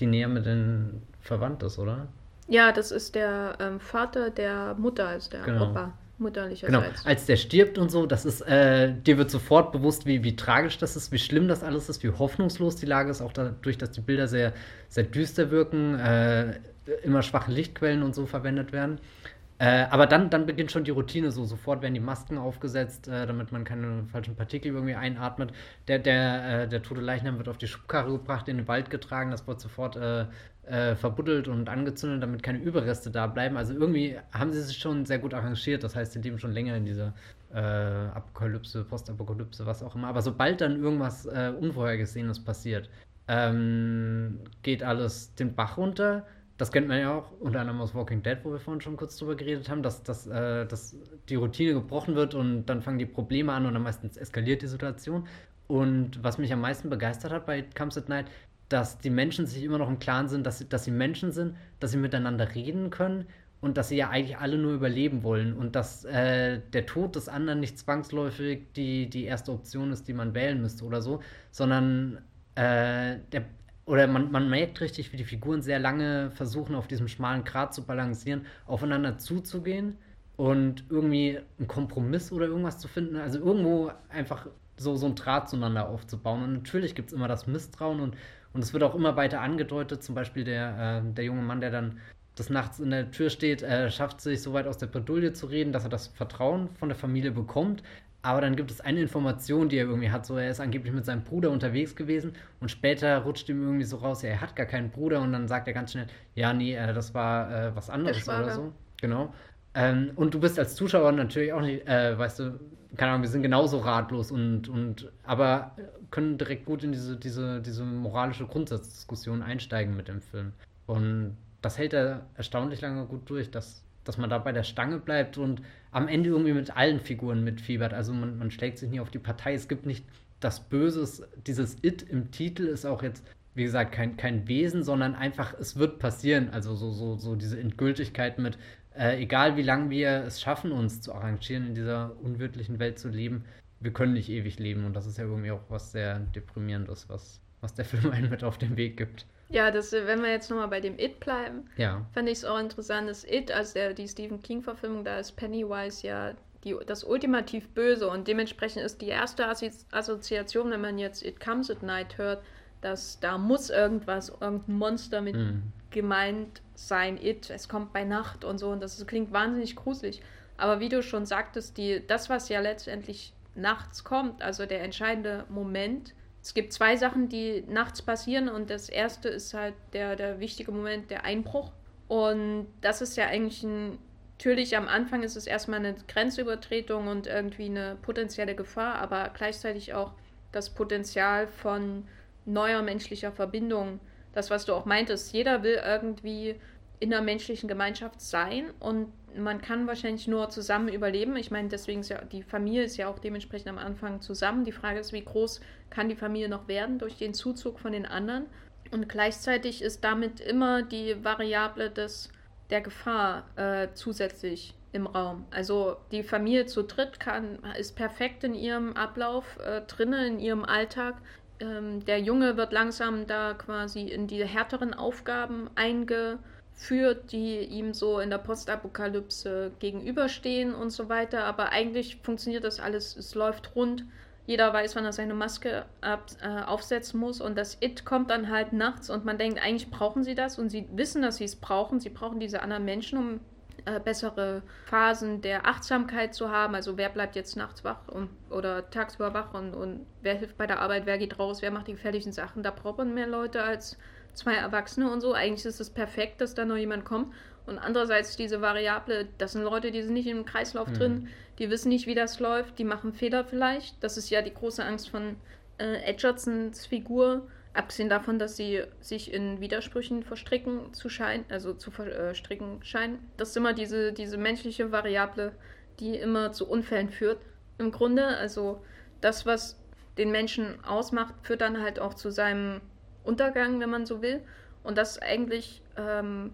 die näher mit den verwandt ist, oder? Ja, das ist der ähm, Vater der Mutter, also der genau. Opa, mutterlicherseits. Genau, als der stirbt und so, das ist, äh, dir wird sofort bewusst, wie, wie tragisch das ist, wie schlimm das alles ist, wie hoffnungslos die Lage ist, auch dadurch, dass die Bilder sehr, sehr düster wirken, äh, immer schwache Lichtquellen und so verwendet werden. Äh, aber dann, dann beginnt schon die Routine so. Sofort werden die Masken aufgesetzt, äh, damit man keine falschen Partikel irgendwie einatmet. Der, der, äh, der tote Leichnam wird auf die Schubkarre gebracht, in den Wald getragen. Das wird sofort äh, äh, verbuddelt und angezündet, damit keine Überreste da bleiben. Also irgendwie haben sie sich schon sehr gut arrangiert. Das heißt, sie leben schon länger in dieser äh, Apokalypse, Postapokalypse, was auch immer. Aber sobald dann irgendwas äh, Unvorhergesehenes passiert, ähm, geht alles den Bach runter. Das kennt man ja auch, unter anderem aus Walking Dead, wo wir vorhin schon kurz drüber geredet haben, dass, dass, äh, dass die Routine gebrochen wird und dann fangen die Probleme an und dann meistens eskaliert die Situation. Und was mich am meisten begeistert hat bei It Comes at Night, dass die Menschen sich immer noch im Klaren sind, dass sie, dass sie Menschen sind, dass sie miteinander reden können und dass sie ja eigentlich alle nur überleben wollen und dass äh, der Tod des anderen nicht zwangsläufig die, die erste Option ist, die man wählen müsste oder so, sondern äh, der Oder man, man merkt richtig, wie die Figuren sehr lange versuchen, auf diesem schmalen Grat zu balancieren, aufeinander zuzugehen und irgendwie einen Kompromiss oder irgendwas zu finden. Also irgendwo einfach so, so ein Draht zueinander aufzubauen. Und natürlich gibt es immer das Misstrauen und, und es wird auch immer weiter angedeutet. Zum Beispiel der, äh, der junge Mann, der dann des Nachts in der Tür steht, äh, schafft sich so weit aus der Bredouille zu reden, dass er das Vertrauen von der Familie bekommt. Aber dann gibt es eine Information, die er irgendwie hat, so er ist angeblich mit seinem Bruder unterwegs gewesen und später rutscht ihm irgendwie so raus, ja, er hat gar keinen Bruder und dann sagt er ganz schnell, ja, nee, das war äh, was anderes oder so. Genau. Ähm, und du bist als Zuschauer natürlich auch nicht, äh, weißt du, keine Ahnung, wir sind genauso ratlos und, und aber können direkt gut in diese, diese, diese moralische Grundsatzdiskussion einsteigen mit dem Film. Und das hält er erstaunlich lange gut durch, dass dass man da bei der Stange bleibt und am Ende irgendwie mit allen Figuren mitfiebert. Also man, man schlägt sich nie auf die Partei. Es gibt nicht das Böses, dieses It im Titel ist auch jetzt, wie gesagt, kein, kein Wesen, sondern einfach, es wird passieren. Also so, so, so diese Endgültigkeit mit, äh, egal wie lange wir es schaffen, uns zu arrangieren, in dieser unwirtlichen Welt zu leben, wir können nicht ewig leben. Und das ist ja irgendwie auch was sehr Deprimierendes, was, was der Film einen mit auf den Weg gibt. Ja, das, wenn wir jetzt nochmal bei dem It bleiben, ja. Fand ich es auch interessant, dass It, also der, die Stephen-King-Verfilmung, da ist Pennywise ja die, das ultimativ Böse. Und dementsprechend ist die erste Assoziation, wenn man jetzt It Comes at Night hört, dass da muss irgendwas, irgendein Monster mit mhm. gemeint sein, It, es kommt bei Nacht und so. Und das, das klingt wahnsinnig gruselig. Aber wie du schon sagtest, die, das, was ja letztendlich nachts kommt, also der entscheidende Moment. Es gibt zwei Sachen, die nachts passieren, und das erste ist halt der, der wichtige Moment, der Einbruch. Und das ist ja eigentlich ein, natürlich am Anfang ist es erstmal eine Grenzübertretung und irgendwie eine potenzielle Gefahr, aber gleichzeitig auch das Potenzial von neuer menschlicher Verbindung. Das, was du auch meintest, jeder will irgendwie in der menschlichen Gemeinschaft sein und man kann wahrscheinlich nur zusammen überleben. Ich meine, deswegen ist ja, die Familie ist ja auch dementsprechend am Anfang zusammen. Die Frage ist, wie groß kann die Familie noch werden durch den Zuzug von den anderen? Und gleichzeitig ist damit immer die Variable des, der Gefahr äh, zusätzlich im Raum. Also die Familie zu dritt kann, ist perfekt in ihrem Ablauf, äh, drinnen in ihrem Alltag. Ähm, der Junge wird langsam da quasi in die härteren Aufgaben einge führt, die ihm so in der Postapokalypse gegenüberstehen und so weiter. Aber eigentlich funktioniert das alles, es läuft rund. Jeder weiß, wann er seine Maske ab, äh, aufsetzen muss. Und das It kommt dann halt nachts und man denkt, eigentlich brauchen sie das. Und sie wissen, dass sie es brauchen. Sie brauchen diese anderen Menschen, um äh, bessere Phasen der Achtsamkeit zu haben. Also wer bleibt jetzt nachts wach und, oder tagsüber wach und, und wer hilft bei der Arbeit, wer geht raus, wer macht die gefährlichen Sachen. Da braucht man mehr Leute als zwei Erwachsene und so. Eigentlich ist es perfekt, dass da noch jemand kommt. Und andererseits diese Variable, das sind Leute, die sind nicht im Kreislauf mhm. drin, die wissen nicht, wie das läuft, die machen Fehler vielleicht. Das ist ja die große Angst von äh, Edgertons Figur, abgesehen davon, dass sie sich in Widersprüchen verstricken zu scheinen, also zu verstricken scheinen. Das ist immer diese, diese menschliche Variable, die immer zu Unfällen führt. Im Grunde, also das, was den Menschen ausmacht, führt dann halt auch zu seinem Untergang, wenn man so will. Und das ist eigentlich ähm,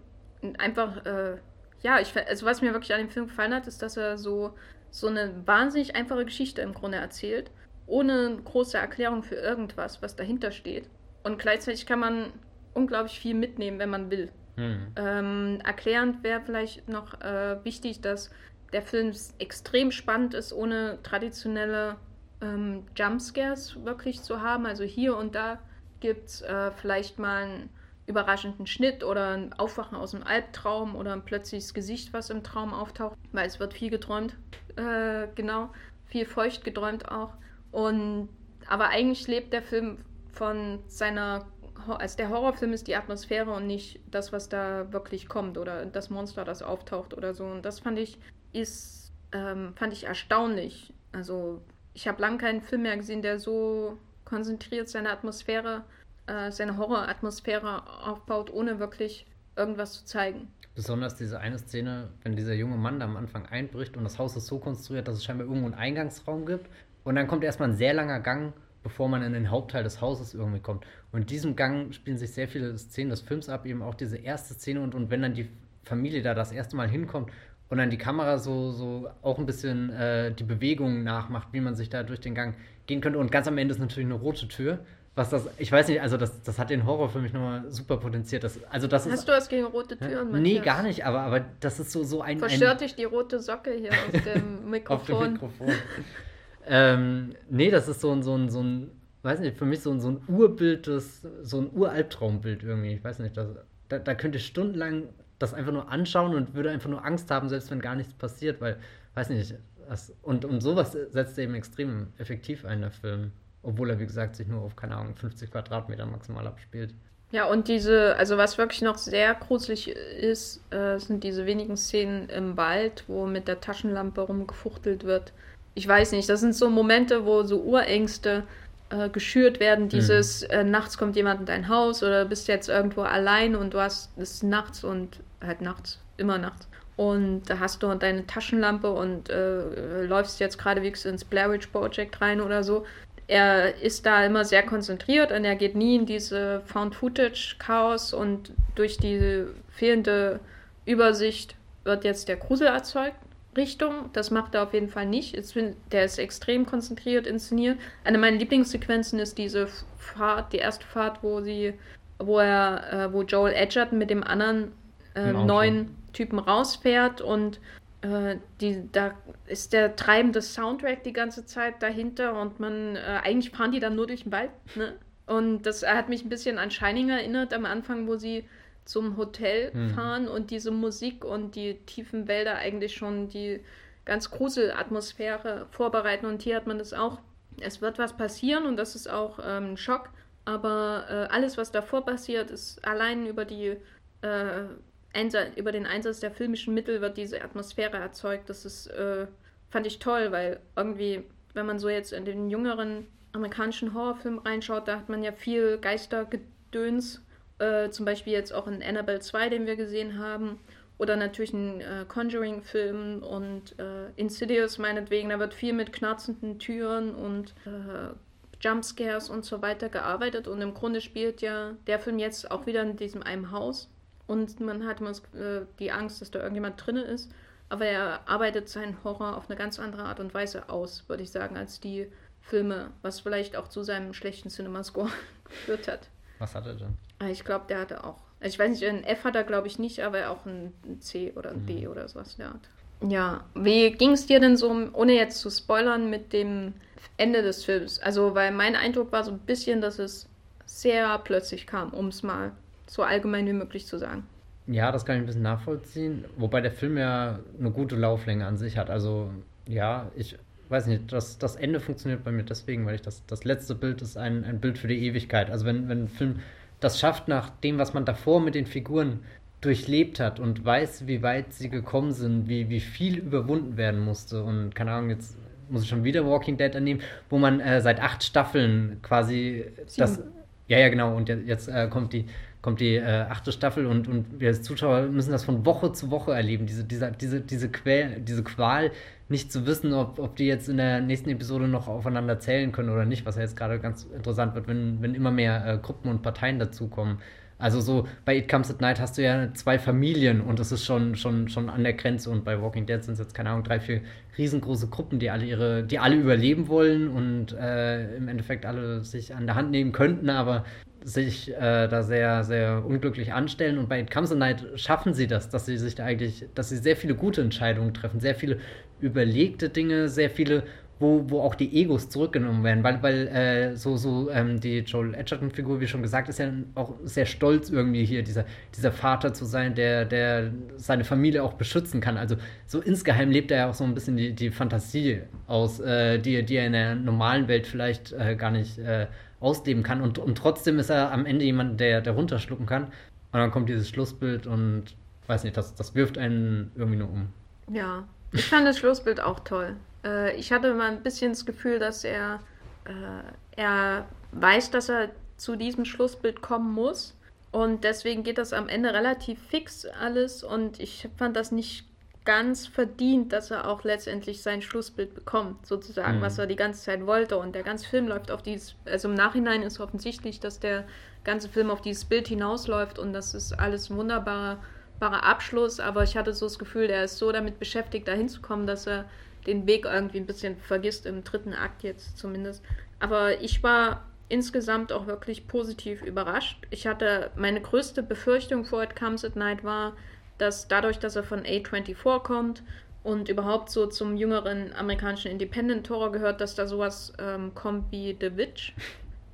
einfach, äh, ja, ich, also was mir wirklich an dem Film gefallen hat, ist, dass er so, so eine wahnsinnig einfache Geschichte im Grunde erzählt, ohne große Erklärung für irgendwas, was dahinter steht. Und gleichzeitig kann man unglaublich viel mitnehmen, wenn man will. Mhm. Ähm, erklärend wäre vielleicht noch äh, wichtig, dass der Film extrem spannend ist, ohne traditionelle ähm, Jumpscares wirklich zu haben. Also hier und da gibt es äh, vielleicht mal einen überraschenden Schnitt oder ein Aufwachen aus einem Albtraum oder ein plötzliches Gesicht, was im Traum auftaucht, weil es wird viel geträumt, äh, genau, viel feucht geträumt auch. Und, aber eigentlich lebt der Film von seiner, also der Horrorfilm ist die Atmosphäre und nicht das, was da wirklich kommt oder das Monster, das auftaucht oder so. Und das fand ich, ist, ähm, fand ich erstaunlich. Also ich habe lange keinen Film mehr gesehen, der so konzentriert seine Atmosphäre, äh, seine Horroratmosphäre aufbaut, ohne wirklich irgendwas zu zeigen. Besonders diese eine Szene, wenn dieser junge Mann da am Anfang einbricht und das Haus ist so konstruiert, dass es scheinbar irgendwo einen Eingangsraum gibt und dann kommt erstmal ein sehr langer Gang, bevor man in den Hauptteil des Hauses irgendwie kommt. Und in diesem Gang spielen sich sehr viele Szenen des Films ab, eben auch diese erste Szene und, und wenn dann die Familie da das erste Mal hinkommt und dann die Kamera so, so auch ein bisschen äh, die Bewegungen nachmacht, wie man sich da durch den Gang gehen könnte. Und ganz am Ende ist natürlich eine rote Tür, was das, ich weiß nicht, also das, das hat den Horror für mich nochmal super potenziert. Das, also das Hast ist, du was gegen rote Türen? Ja? Nee, gar nicht, aber, aber das ist so, so ein... Verstört ein, dich die rote Socke hier aus dem Mikrofon. Auf dem Mikrofon. ähm, nee, das ist so ein, so ein, so ein, weiß nicht, für mich so ein, so ein Urbild, des, so ein Uralbtraumbild irgendwie, ich weiß nicht, das, da, da könnte ich stundenlang das einfach nur anschauen und würde einfach nur Angst haben, selbst wenn gar nichts passiert, weil, weiß nicht, das, und um sowas setzt er eben extrem effektiv ein, der Film, obwohl er, wie gesagt, sich nur auf, keine Ahnung, fünfzig Quadratmeter maximal abspielt. Ja, und diese, also was wirklich noch sehr gruselig ist, äh, sind diese wenigen Szenen im Wald, wo mit der Taschenlampe rumgefuchtelt wird. Ich weiß nicht, das sind so Momente, wo so Urängste äh, geschürt werden, dieses mhm. äh, nachts kommt jemand in dein Haus oder bist jetzt irgendwo allein und du hast es nachts und halt nachts, immer nachts. Und da hast du deine Taschenlampe und äh, läufst jetzt geradewegs ins Blair Witch Project rein oder so. Er ist da immer sehr konzentriert und er geht nie in diese Found-Footage-Chaos, und durch die fehlende Übersicht wird jetzt der Grusel erzeugt. Richtung, das macht er auf jeden Fall nicht. Der ist extrem konzentriert inszeniert. Eine meiner Lieblingssequenzen ist diese Fahrt, die erste Fahrt, wo sie, wo er, äh, wo Joel Edgerton mit dem anderen äh, neuen Typen rausfährt, und äh, die, da ist der treibende Soundtrack die ganze Zeit dahinter, und man äh, eigentlich fahren die dann nur durch den Wald, ne? Und das hat mich ein bisschen an Shining erinnert am Anfang, wo sie zum Hotel fahren hm. und diese Musik und die tiefen Wälder eigentlich schon die ganz Gruselatmosphäre vorbereiten, und hier hat man das auch. Es wird was passieren, und das ist auch ähm, ein Schock, aber äh, alles, was davor passiert, ist allein über die äh, Einsatz, über den Einsatz der filmischen Mittel wird diese Atmosphäre erzeugt. Das ist, äh, fand ich toll, weil irgendwie, wenn man so jetzt in den jüngeren amerikanischen Horrorfilm reinschaut, da hat man ja viel Geistergedöns, äh, zum Beispiel jetzt auch in Annabelle zwei, den wir gesehen haben, oder natürlich in äh, Conjuring-Filmen und äh, Insidious meinetwegen, da wird viel mit knarzenden Türen und äh, Jumpscares und so weiter gearbeitet, und im Grunde spielt ja der Film jetzt auch wieder in diesem einem Haus. Und man hat immer die Angst, dass da irgendjemand drin ist. Aber er arbeitet seinen Horror auf eine ganz andere Art und Weise aus, würde ich sagen, als die Filme, was vielleicht auch zu seinem schlechten Cinemascore geführt hat. Was hat er denn? Ich glaube, der hatte auch. Also ich weiß nicht, ein F hat er, glaube ich, nicht, aber auch ein C oder ein mhm. D oder sowas in der Art. Ja, wie ging es dir denn so, ohne jetzt zu spoilern, mit dem Ende des Films? Also, weil mein Eindruck war so ein bisschen, dass es sehr plötzlich kam, um es mal so allgemein wie möglich zu sagen. Ja, das kann ich ein bisschen nachvollziehen, wobei der Film ja eine gute Lauflänge an sich hat. Also ja, ich weiß nicht, das, das Ende funktioniert bei mir deswegen, weil ich das, das letzte Bild ist ein, ein Bild für die Ewigkeit. Also wenn, wenn ein Film das schafft, nach dem, was man davor mit den Figuren durchlebt hat und weiß, wie weit sie gekommen sind, wie, wie viel überwunden werden musste, und keine Ahnung, jetzt muss ich schon wieder Walking Dead annehmen, wo man äh, seit acht Staffeln quasi Sieben. das... Ja, ja, genau, und jetzt äh, kommt die kommt die äh, achte Staffel, und, und wir als Zuschauer müssen das von Woche zu Woche erleben, diese, diese, diese, diese, Quäl, diese Qual, nicht zu wissen, ob, ob die jetzt in der nächsten Episode noch aufeinander zählen können oder nicht, was ja jetzt gerade ganz interessant wird, wenn, wenn immer mehr äh, Gruppen und Parteien dazukommen. Also so bei It Comes at Night hast du ja zwei Familien, und das ist schon, schon, schon an der Grenze, und bei Walking Dead sind es jetzt, keine Ahnung, drei, vier riesengroße Gruppen, die alle ihre, die alle überleben wollen und äh, im Endeffekt alle sich an der Hand nehmen könnten, aber sich äh, da sehr, sehr unglücklich anstellen, und bei It Comes at Night schaffen sie das, dass sie sich da eigentlich, dass sie sehr viele gute Entscheidungen treffen, sehr viele überlegte Dinge, sehr viele, wo, wo auch die Egos zurückgenommen werden, weil, weil äh, so, so ähm, die Joel Edgerton-Figur, wie schon gesagt, ist ja auch sehr stolz irgendwie hier, dieser, dieser Vater zu sein, der, der seine Familie auch beschützen kann. Also so insgeheim lebt er ja auch so ein bisschen die, die Fantasie aus, äh, die, die er in der normalen Welt vielleicht äh, gar nicht äh, ausleben kann, und, und trotzdem ist er am Ende jemand, der, der runterschlucken kann, und dann kommt dieses Schlussbild, und weiß nicht, das, das wirft einen irgendwie nur um. Ja, ich fand das Schlussbild auch toll. Äh, ich hatte mal ein bisschen das Gefühl, dass er äh, er weiß, dass er zu diesem Schlussbild kommen muss, und deswegen geht das am Ende relativ fix alles, und ich fand das nicht ganz verdient, dass er auch letztendlich sein Schlussbild bekommt, sozusagen, mhm. was er die ganze Zeit wollte. Und der ganze Film läuft auf dieses, also im Nachhinein ist offensichtlich, dass der ganze Film auf dieses Bild hinausläuft, und das ist alles ein wunderbarer, wunderbarer Abschluss, aber ich hatte so das Gefühl, er ist so damit beschäftigt, dahin zu kommen, dass er den Weg irgendwie ein bisschen vergisst, im dritten Akt jetzt zumindest. Aber ich war insgesamt auch wirklich positiv überrascht. Ich hatte, meine größte Befürchtung vor It Comes at Night war, dass dadurch, dass er von A vierundzwanzig kommt und überhaupt so zum jüngeren amerikanischen Independent-Horror gehört, dass da sowas ähm, kommt wie The Witch,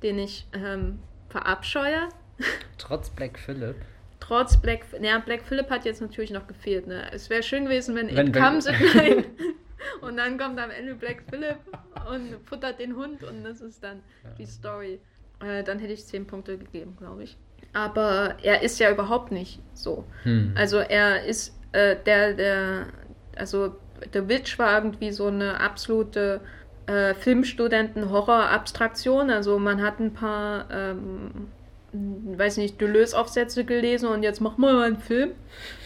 den ich ähm, verabscheue. Trotz Black Phillip. Trotz Black... Ja, Black Phillip hat jetzt natürlich noch gefehlt. Ne? Es wäre schön gewesen, wenn, wenn It wenn... Comes at Night und dann kommt am Ende Black Phillip und futtert den Hund, und das ist dann ja die Story. Äh, dann hätte ich zehn Punkte gegeben, glaube ich. Aber er ist ja überhaupt nicht so. Hm. Also er ist, äh, der, der, also The Witch war irgendwie so eine absolute äh, Filmstudenten-Horror-Abstraktion. Also man hat ein paar ähm, weiß nicht, Deleuze-Aufsätze gelesen und jetzt mach mal einen Film,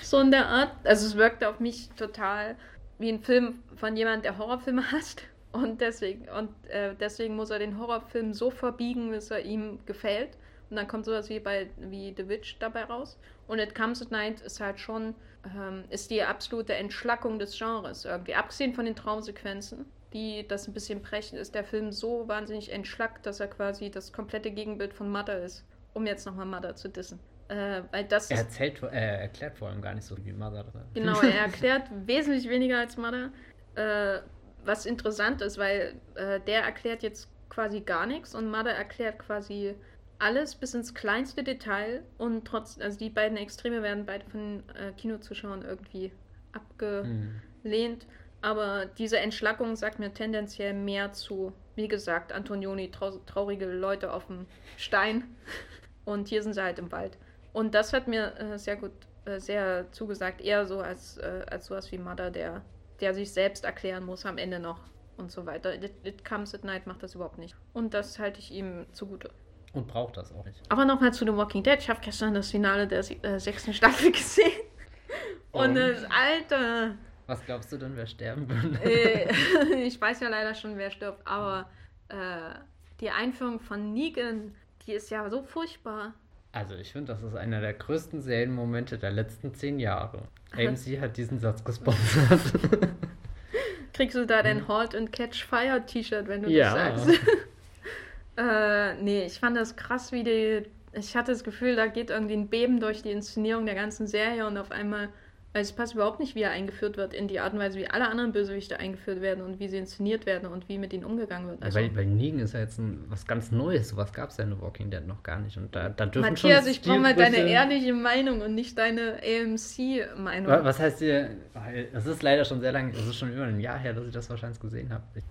so in der Art. Also es wirkte auf mich total wie ein Film von jemand, der Horrorfilme hasst und deswegen und äh, deswegen muss er den Horrorfilm so verbiegen, bis er ihm gefällt und dann kommt sowas wie bei wie The Witch dabei raus. Und It Comes at Night ist halt schon ähm, ist die absolute Entschlackung des Genres irgendwie, abgesehen von den Traumsequenzen, die das ein bisschen brechen, ist der Film so wahnsinnig entschlackt, dass er quasi das komplette Gegenbild von Mother ist, um jetzt nochmal Mother zu dissen. Äh, weil das er erzählt, äh, erklärt vor allem gar nicht so wie Mother. Genau, er erklärt wesentlich weniger als Mother, äh, was interessant ist, weil äh, der erklärt jetzt quasi gar nichts und Mother erklärt quasi alles bis ins kleinste Detail und trotz, also die beiden Extreme werden beide von äh, Kinozuschauern irgendwie abgelehnt. Mhm. Aber diese Entschlackung sagt mir tendenziell mehr zu, wie gesagt, Antonioni, trau- traurige Leute auf dem Stein. Und hier sind sie halt im Wald. Und das hat mir äh, sehr gut, äh, sehr zugesagt. Eher so als, äh, als sowas wie Mother, der, der sich selbst erklären muss am Ende noch und so weiter. It, It Comes at Night macht das überhaupt nicht. Und das halte ich ihm zugute. Und braucht das auch nicht. Aber nochmal zu The Walking Dead. Ich habe gestern das Finale der äh, sechsten Staffel gesehen. Und, und das Alter... Was glaubst du denn, wer sterben würde? Ich weiß ja leider schon, wer stirbt, aber äh, die Einführung von Negan, die ist ja so furchtbar. Also ich finde, das ist einer der größten Serienmomente der letzten zehn Jahre. A M C hat diesen Satz gesponsert. Kriegst du da dein Halt and Catch Fire T-Shirt, wenn du ja. das sagst? äh, nee, ich fand das krass, wie die... Ich hatte das Gefühl, da geht irgendwie ein Beben durch die Inszenierung der ganzen Serie und auf einmal... Also es passt überhaupt nicht, wie er eingeführt wird, in die Art und Weise, wie alle anderen Bösewichte eingeführt werden und wie sie inszeniert werden und wie mit ihnen umgegangen wird. Also ja, weil, weil Negan ist ja jetzt ein, was ganz Neues, sowas gab es ja in The Walking Dead noch gar nicht. Und da, da dürfen Matthias, schon Matthias, ich brauche mal deine ehrliche Meinung und nicht deine A M C-Meinung. Was heißt dir? Es ist leider schon sehr lange, es ist schon über ein Jahr her, dass ich das wahrscheinlich gesehen habe. Ich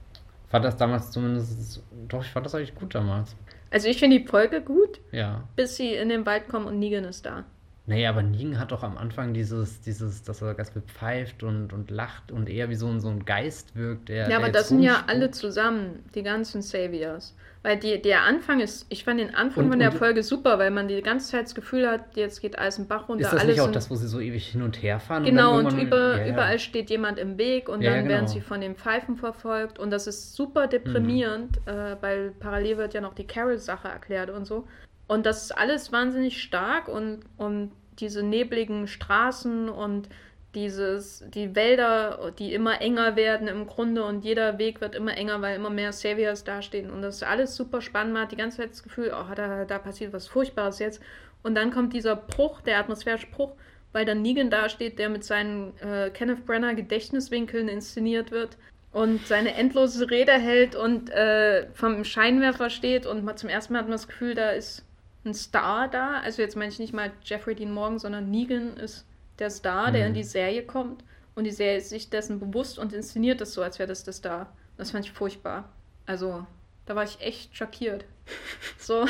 fand das damals zumindest, doch, ich fand das eigentlich gut damals. Also ich finde die Folge gut, ja. Bis sie in den Wald kommen und Negan ist da. Naja, aber Negan hat doch am Anfang dieses, dieses, dass er ganz viel pfeift und, und lacht und eher wie so ein, so ein Geist wirkt. Der, ja, aber das sind ja alle zusammen, die ganzen Saviors. Weil die, der Anfang ist, ich fand den Anfang und, von der und, Folge super, weil man die ganze Zeit das Gefühl hat, jetzt geht alles im Bach runter. Ist das alles nicht auch das, wo sie so ewig hin und her fahren? Genau, und, und über, ja, ja. überall steht jemand im Weg und ja, dann ja, genau. werden sie von den Pfeifen verfolgt. Und das ist super deprimierend, mhm. äh, weil parallel wird ja noch die Carol-Sache erklärt und so. Und das ist alles wahnsinnig stark und, und diese nebligen Straßen und dieses, die Wälder, die immer enger werden im Grunde und jeder Weg wird immer enger, weil immer mehr Saviors dastehen und das ist alles super spannend. Man hat die ganze Zeit das Gefühl, oh, da, da passiert was Furchtbares jetzt. Und dann kommt dieser Bruch, der atmosphärische Bruch, weil dann Negan dasteht, der mit seinen äh, Kenneth Branagh Gedächtniswinkeln inszeniert wird. Und seine endlose Rede hält und äh, vom Scheinwerfer steht und man, zum ersten Mal hat man das Gefühl, da ist... ein Star da, also jetzt meine ich nicht mal Jeffrey Dean Morgan, sondern Negan ist der Star, der mhm. in die Serie kommt und die Serie ist sich dessen bewusst und inszeniert das so, als wäre das der Star. Das fand ich furchtbar. Also, da war ich echt schockiert. So.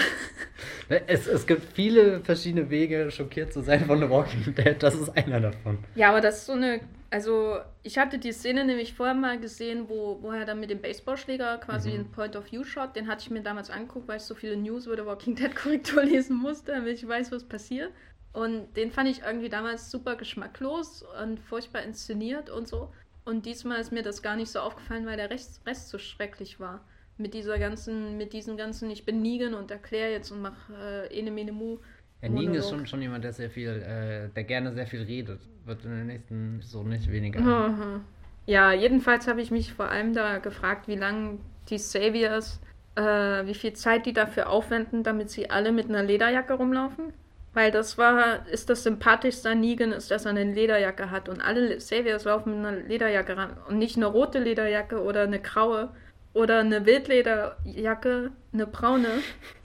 Es, es gibt viele verschiedene Wege, schockiert zu sein von The Walking Dead, das ist einer davon. Ja, aber das ist so eine, also ich hatte die Szene nämlich vorher mal gesehen, wo, wo er dann mit dem Baseballschläger quasi mhm. einen Point-of-View-Shot, den hatte ich mir damals angeguckt, weil ich so viele News über The Walking Dead Korrektur lesen musste, damit ich weiß, was passiert. Und den fand ich irgendwie damals super geschmacklos und furchtbar inszeniert und so. Und diesmal ist mir das gar nicht so aufgefallen, weil der Rest, Rest so schrecklich war. Mit dieser ganzen, mit diesem ganzen, ich bin Negan und erkläre jetzt und mache äh, ene mene mu. Ja, Negan ist schon, schon jemand, der sehr viel, äh, der gerne sehr viel redet. Wird in der nächsten so nicht weniger. Mhm. Ja, jedenfalls habe ich mich vor allem da gefragt, wie lange die Saviors, äh, wie viel Zeit die dafür aufwenden, damit sie alle mit einer Lederjacke rumlaufen. Weil das war, ist das Sympathischste an Negan, ist, dass er eine Lederjacke hat. Und alle Saviors laufen mit einer Lederjacke ran. Und nicht eine rote Lederjacke oder eine graue. Oder eine Wildlederjacke, eine braune,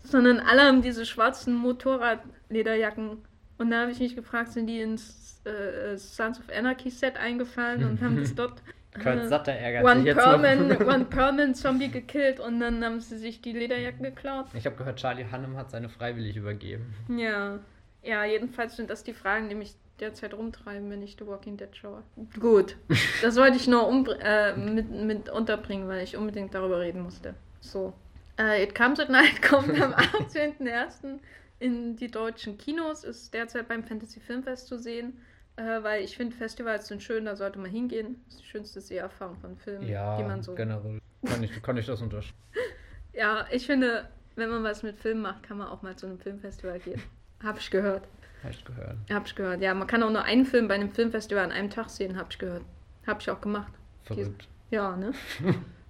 sondern alle haben diese schwarzen Motorradlederjacken. Und da habe ich mich gefragt, sind die ins äh, Sons of Anarchy Set eingefallen und haben das dort äh, One Perman Zombie gekillt und dann haben sie sich die Lederjacken geklaut. Ich habe gehört, Charlie Hunnam hat seine freiwillig übergeben. Ja, ja, jedenfalls sind das die Fragen, die mich derzeit rumtreiben, wenn ich The Walking Dead schaue. Gut, das wollte ich nur umbr- äh, mit, mit unterbringen, weil ich unbedingt darüber reden musste. So, äh, It Comes at Night kommt am achtzehnten ersten in die deutschen Kinos, ist derzeit beim Fantasy Filmfest zu sehen, äh, weil ich finde, Festivals sind schön, da sollte man hingehen. Das ist die schönste Seherfahrung von Filmen, ja, die man so... Ja, generell. Kann ich, kann ich das unterschreiben. Ja, ich finde, wenn man was mit Film macht, kann man auch mal zu einem Filmfestival gehen. Hab ich gehört. Hab ich gehört. Hab ich gehört, ja. Man kann auch nur einen Film bei einem Filmfestival an einem Tag sehen, hab ich gehört. Hab ich auch gemacht. Verrückt. Ja, ne?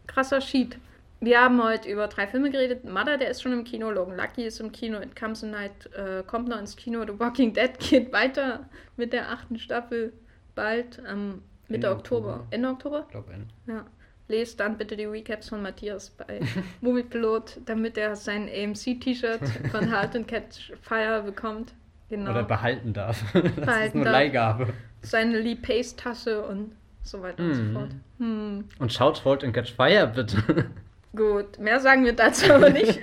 Krasser Sheet. Wir haben heute über drei Filme geredet. Mother, der ist schon im Kino. Logan Lucky ist im Kino. It Comes at Night äh, kommt noch ins Kino. The Walking Dead geht weiter mit der achten Staffel bald am ähm, Mitte Oktober. Oktober. Ende Oktober? Ich glaube, Ende. Ja. Lest dann bitte die Recaps von Matthias bei Moviepilot, damit er sein A M C-T-Shirt von Halt and Catch Fire bekommt. Genau. Oder behalten darf. Das behalten ist eine darf. Leihgabe. Seine Lee Pace-Tasse und so weiter mm. und so fort. Hm. Und schaut Halt and Catch Fire bitte. Gut, mehr sagen wir dazu aber nicht.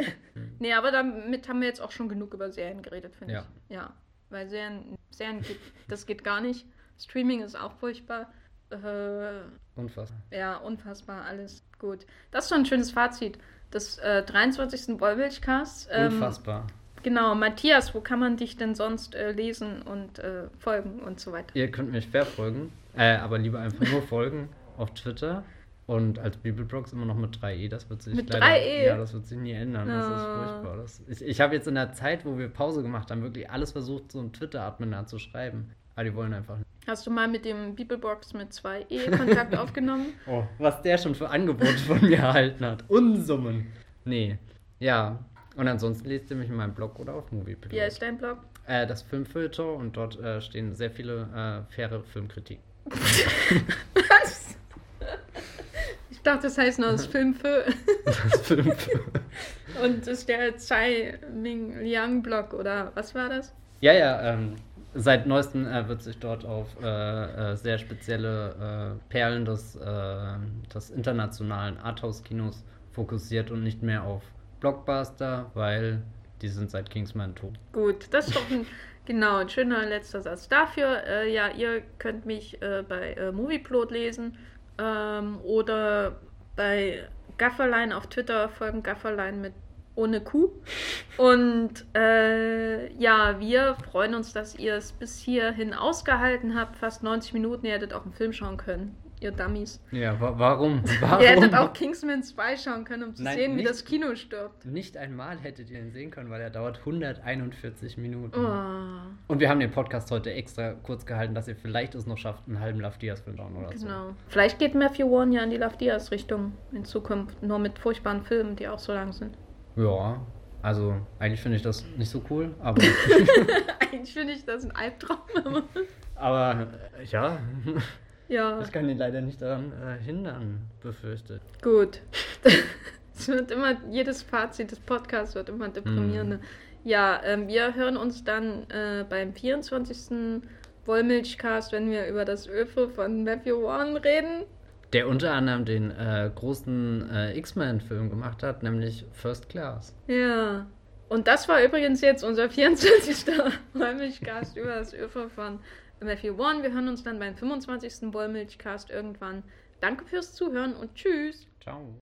Nee, aber damit haben wir jetzt auch schon genug über Serien geredet, finde ja. ich. Ja. Weil Serien, Serien geht, das geht gar nicht. Streaming ist auch furchtbar. Äh, unfassbar. Ja, unfassbar, alles gut. Das ist schon ein schönes Fazit des äh, dreiundzwanzigsten Wollmilchcasts. Ähm, unfassbar. Genau, Matthias, wo kann man dich denn sonst äh, lesen und äh, folgen und so weiter? Ihr könnt mich verfolgen, äh, aber lieber einfach nur folgen auf Twitter und als Bibelbrox immer noch mit drei E, das wird sich mit leider... drei E? Ja, das wird sich nie ändern, no. Das ist furchtbar. Das, ich ich habe jetzt in der Zeit, wo wir Pause gemacht haben, wirklich alles versucht, so einen Twitter-Admin da zu schreiben, aber die wollen einfach nicht. Hast du mal mit dem Bibelbox mit zwei E Kontakt aufgenommen? Oh, was der schon für Angebote von mir erhalten hat. Unsummen. Nee. Ja. Und ansonsten lest ihr mich in meinem Blog oder auf Moviepilot. Ja, ist dein Blog? Äh, das Filmfilter und dort äh, stehen sehr viele äh, faire Filmkritiken. Was? Ich dachte, das heißt nur das Filmfö. Das Filmfö. Und das ist der Tsai Ming Liang Blog oder was war das? Ja, ja, ähm. Seit neuestem äh, wird sich dort auf äh, äh, sehr spezielle äh, Perlen des, äh, des internationalen Arthouse-Kinos fokussiert und nicht mehr auf Blockbuster, weil die sind seit Kingsman tot. Gut, das ist doch ein, genau, ein schöner letzter Satz dafür. Äh, ja, ihr könnt mich äh, bei äh, Movieplot lesen ähm, oder bei Gafferlein auf Twitter folgen, Gafferlein mit ohne Kuh. Und äh, ja, wir freuen uns, dass ihr es bis hierhin ausgehalten habt. Fast neunzig Minuten, ihr hättet auch einen Film schauen können, ihr Dummies. Ja, wa- warum? warum? Ihr hättet auch Kingsman zwei schauen können, um zu Nein, sehen, nicht, wie das Kino stirbt. Nicht einmal hättet ihr ihn sehen können, weil er dauert hunderteinundvierzig Minuten. Oh. Und wir haben den Podcast heute extra kurz gehalten, dass ihr vielleicht es noch schafft, einen halben Love Diaz-Film schauen oder genau. so. Genau. Vielleicht geht Matthew Vaughn ja in die Love Diaz-Richtung in Zukunft, nur mit furchtbaren Filmen, die auch so lang sind. Ja, also eigentlich finde ich das nicht so cool, aber... Eigentlich finde ich das ein Albtraum. Aber äh, ja. ja, ich kann ihn leider nicht daran äh, hindern, befürchtet. Gut. Es wird immer, jedes Fazit des Podcasts wird immer deprimierender. Hm. Ja, ähm, wir hören uns dann äh, beim vierundzwanzigsten Wollmilchcast, wenn wir über das Öfe von Matthew Vaughn reden. Der unter anderem den äh, großen äh, X-Men-Film gemacht hat, nämlich First Class. Ja. Und das war übrigens jetzt unser vierundzwanzigsten Wollmilchcast über das Öfer von Matthew Vaughn. Wir hören uns dann beim fünfundzwanzigsten Wollmilchcast irgendwann. Danke fürs Zuhören und tschüss. Ciao.